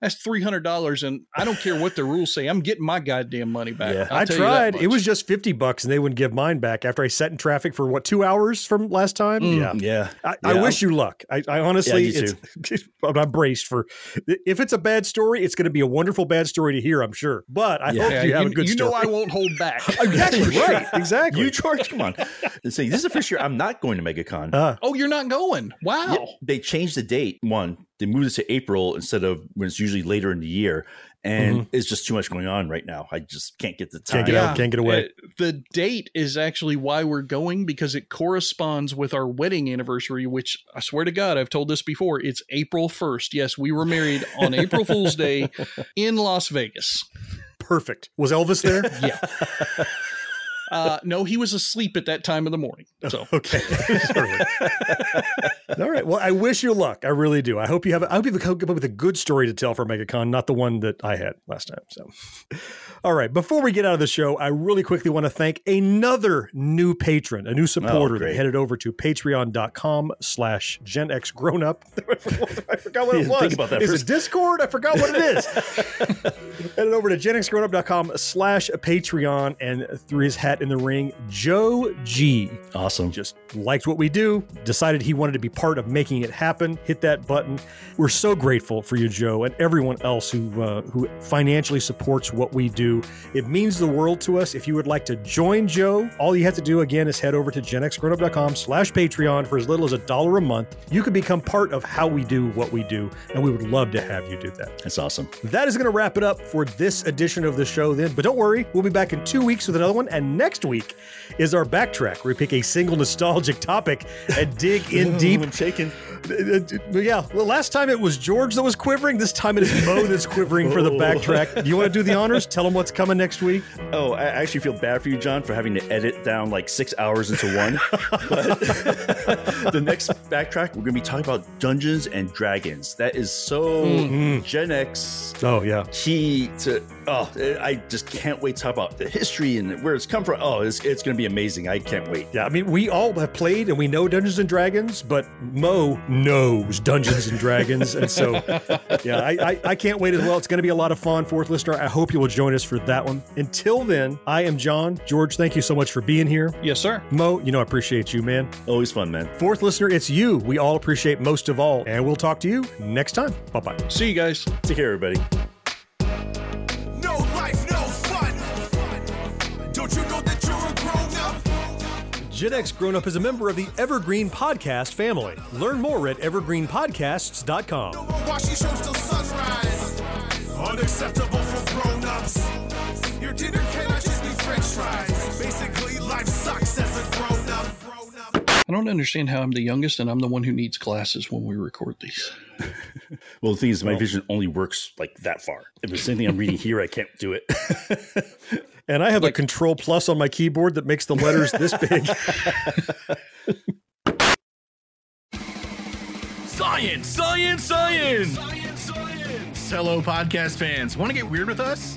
that's $300, and I don't care what the rules say. I'm getting my goddamn money back. Yeah, I tried. It was just $50, and they wouldn't give mine back after I sat in traffic for, 2 hours from last time? Yeah. I wish you luck. I honestly, I'm braced for – if it's a bad story, it's going to be a wonderful bad story to hear, I'm sure. But I hope you have a good story. You know I won't hold back. Exactly. Right. Exactly. You, George, come on. See, this is the first year I'm not going to MegaCon. Oh, you're not going? Wow. Yeah, they changed the date, They moved it to April instead of when it's usually later in the year. And it's just too much going on right now. I just can't get the time. Can't get away. The date is actually why we're going, because it corresponds with our wedding anniversary, which I swear to God, I've told this before. It's April 1st. Yes, we were married on April Fool's Day in Las Vegas. Perfect. Was Elvis there? Yeah. No, he was asleep at that time of the morning. So okay, all right. Well, I wish you luck. I really do. I hope you come up with a good story to tell for MegaCon, not the one that I had last time. So, all right. Before we get out of the show, I really quickly want to thank another new patron, a new supporter that headed over to Patreon.com/Gen X Grown Up. I forgot what it was. Think about that. Is it Discord? I forgot what it is. Headed over to GenXGrownUp.com/Patreon and threw his hat in the ring, Joe G. Awesome. Just liked what we do, decided he wanted to be part of making it happen, hit that button. We're so grateful for you, Joe, and everyone else who financially supports what we do. It means the world to us. If you would like to join Joe, all you have to do, again, is head over to genxgrownup.com/Patreon for as little as $1 a month. You can become part of how we do what we do, and we would love to have you do that. That's awesome. That is going to wrap it up for this edition of the show then, but don't worry, we'll be back in 2 weeks with another one, and next Next week is our backtrack, where we pick a single nostalgic topic and dig in deep. I'm shaking. Yeah, well, last time it was George that was quivering. This time it is Mo that's quivering for the backtrack. You want to do the honors? Tell them what's coming next week. Oh, I actually feel bad for you, John, for having to edit down like 6 hours into one. But the next backtrack, we're going to be talking about Dungeons and Dragons. That is so Gen X. Oh, yeah. Key to... Oh, I just can't wait to talk about the history and where it's come from. Oh, it's going to be amazing. I can't wait. Yeah, I mean, we all have played and we know Dungeons and Dragons, but Mo knows Dungeons and Dragons. And so, yeah, I can't wait as well. It's going to be a lot of fun. Fourth listener, I hope you will join us for that one. Until then, I am John. George, thank you so much for being here. Yes, sir. Mo, you know, I appreciate you, man. Always fun, man. Fourth listener, it's you. We all appreciate most of all. And we'll talk to you next time. Bye-bye. See you guys. Take care, everybody. Gen X Grown Up is a member of the Evergreen Podcast family. Learn more at evergreenpodcasts.com. No more watching shows till sunrise. Unacceptable for grown-ups. Your dinner cannot just be french fries. Basically, life sucks as a grown-up. I don't understand how I'm the youngest and I'm the one who needs glasses when we record these. Well, the thing is, my vision only works like that far. If it's anything I'm reading here, I can't do it. And I have a Control Plus on my keyboard that makes the letters this big. Science, science, science! Science, science! Hello, podcast fans. Want to get weird with us?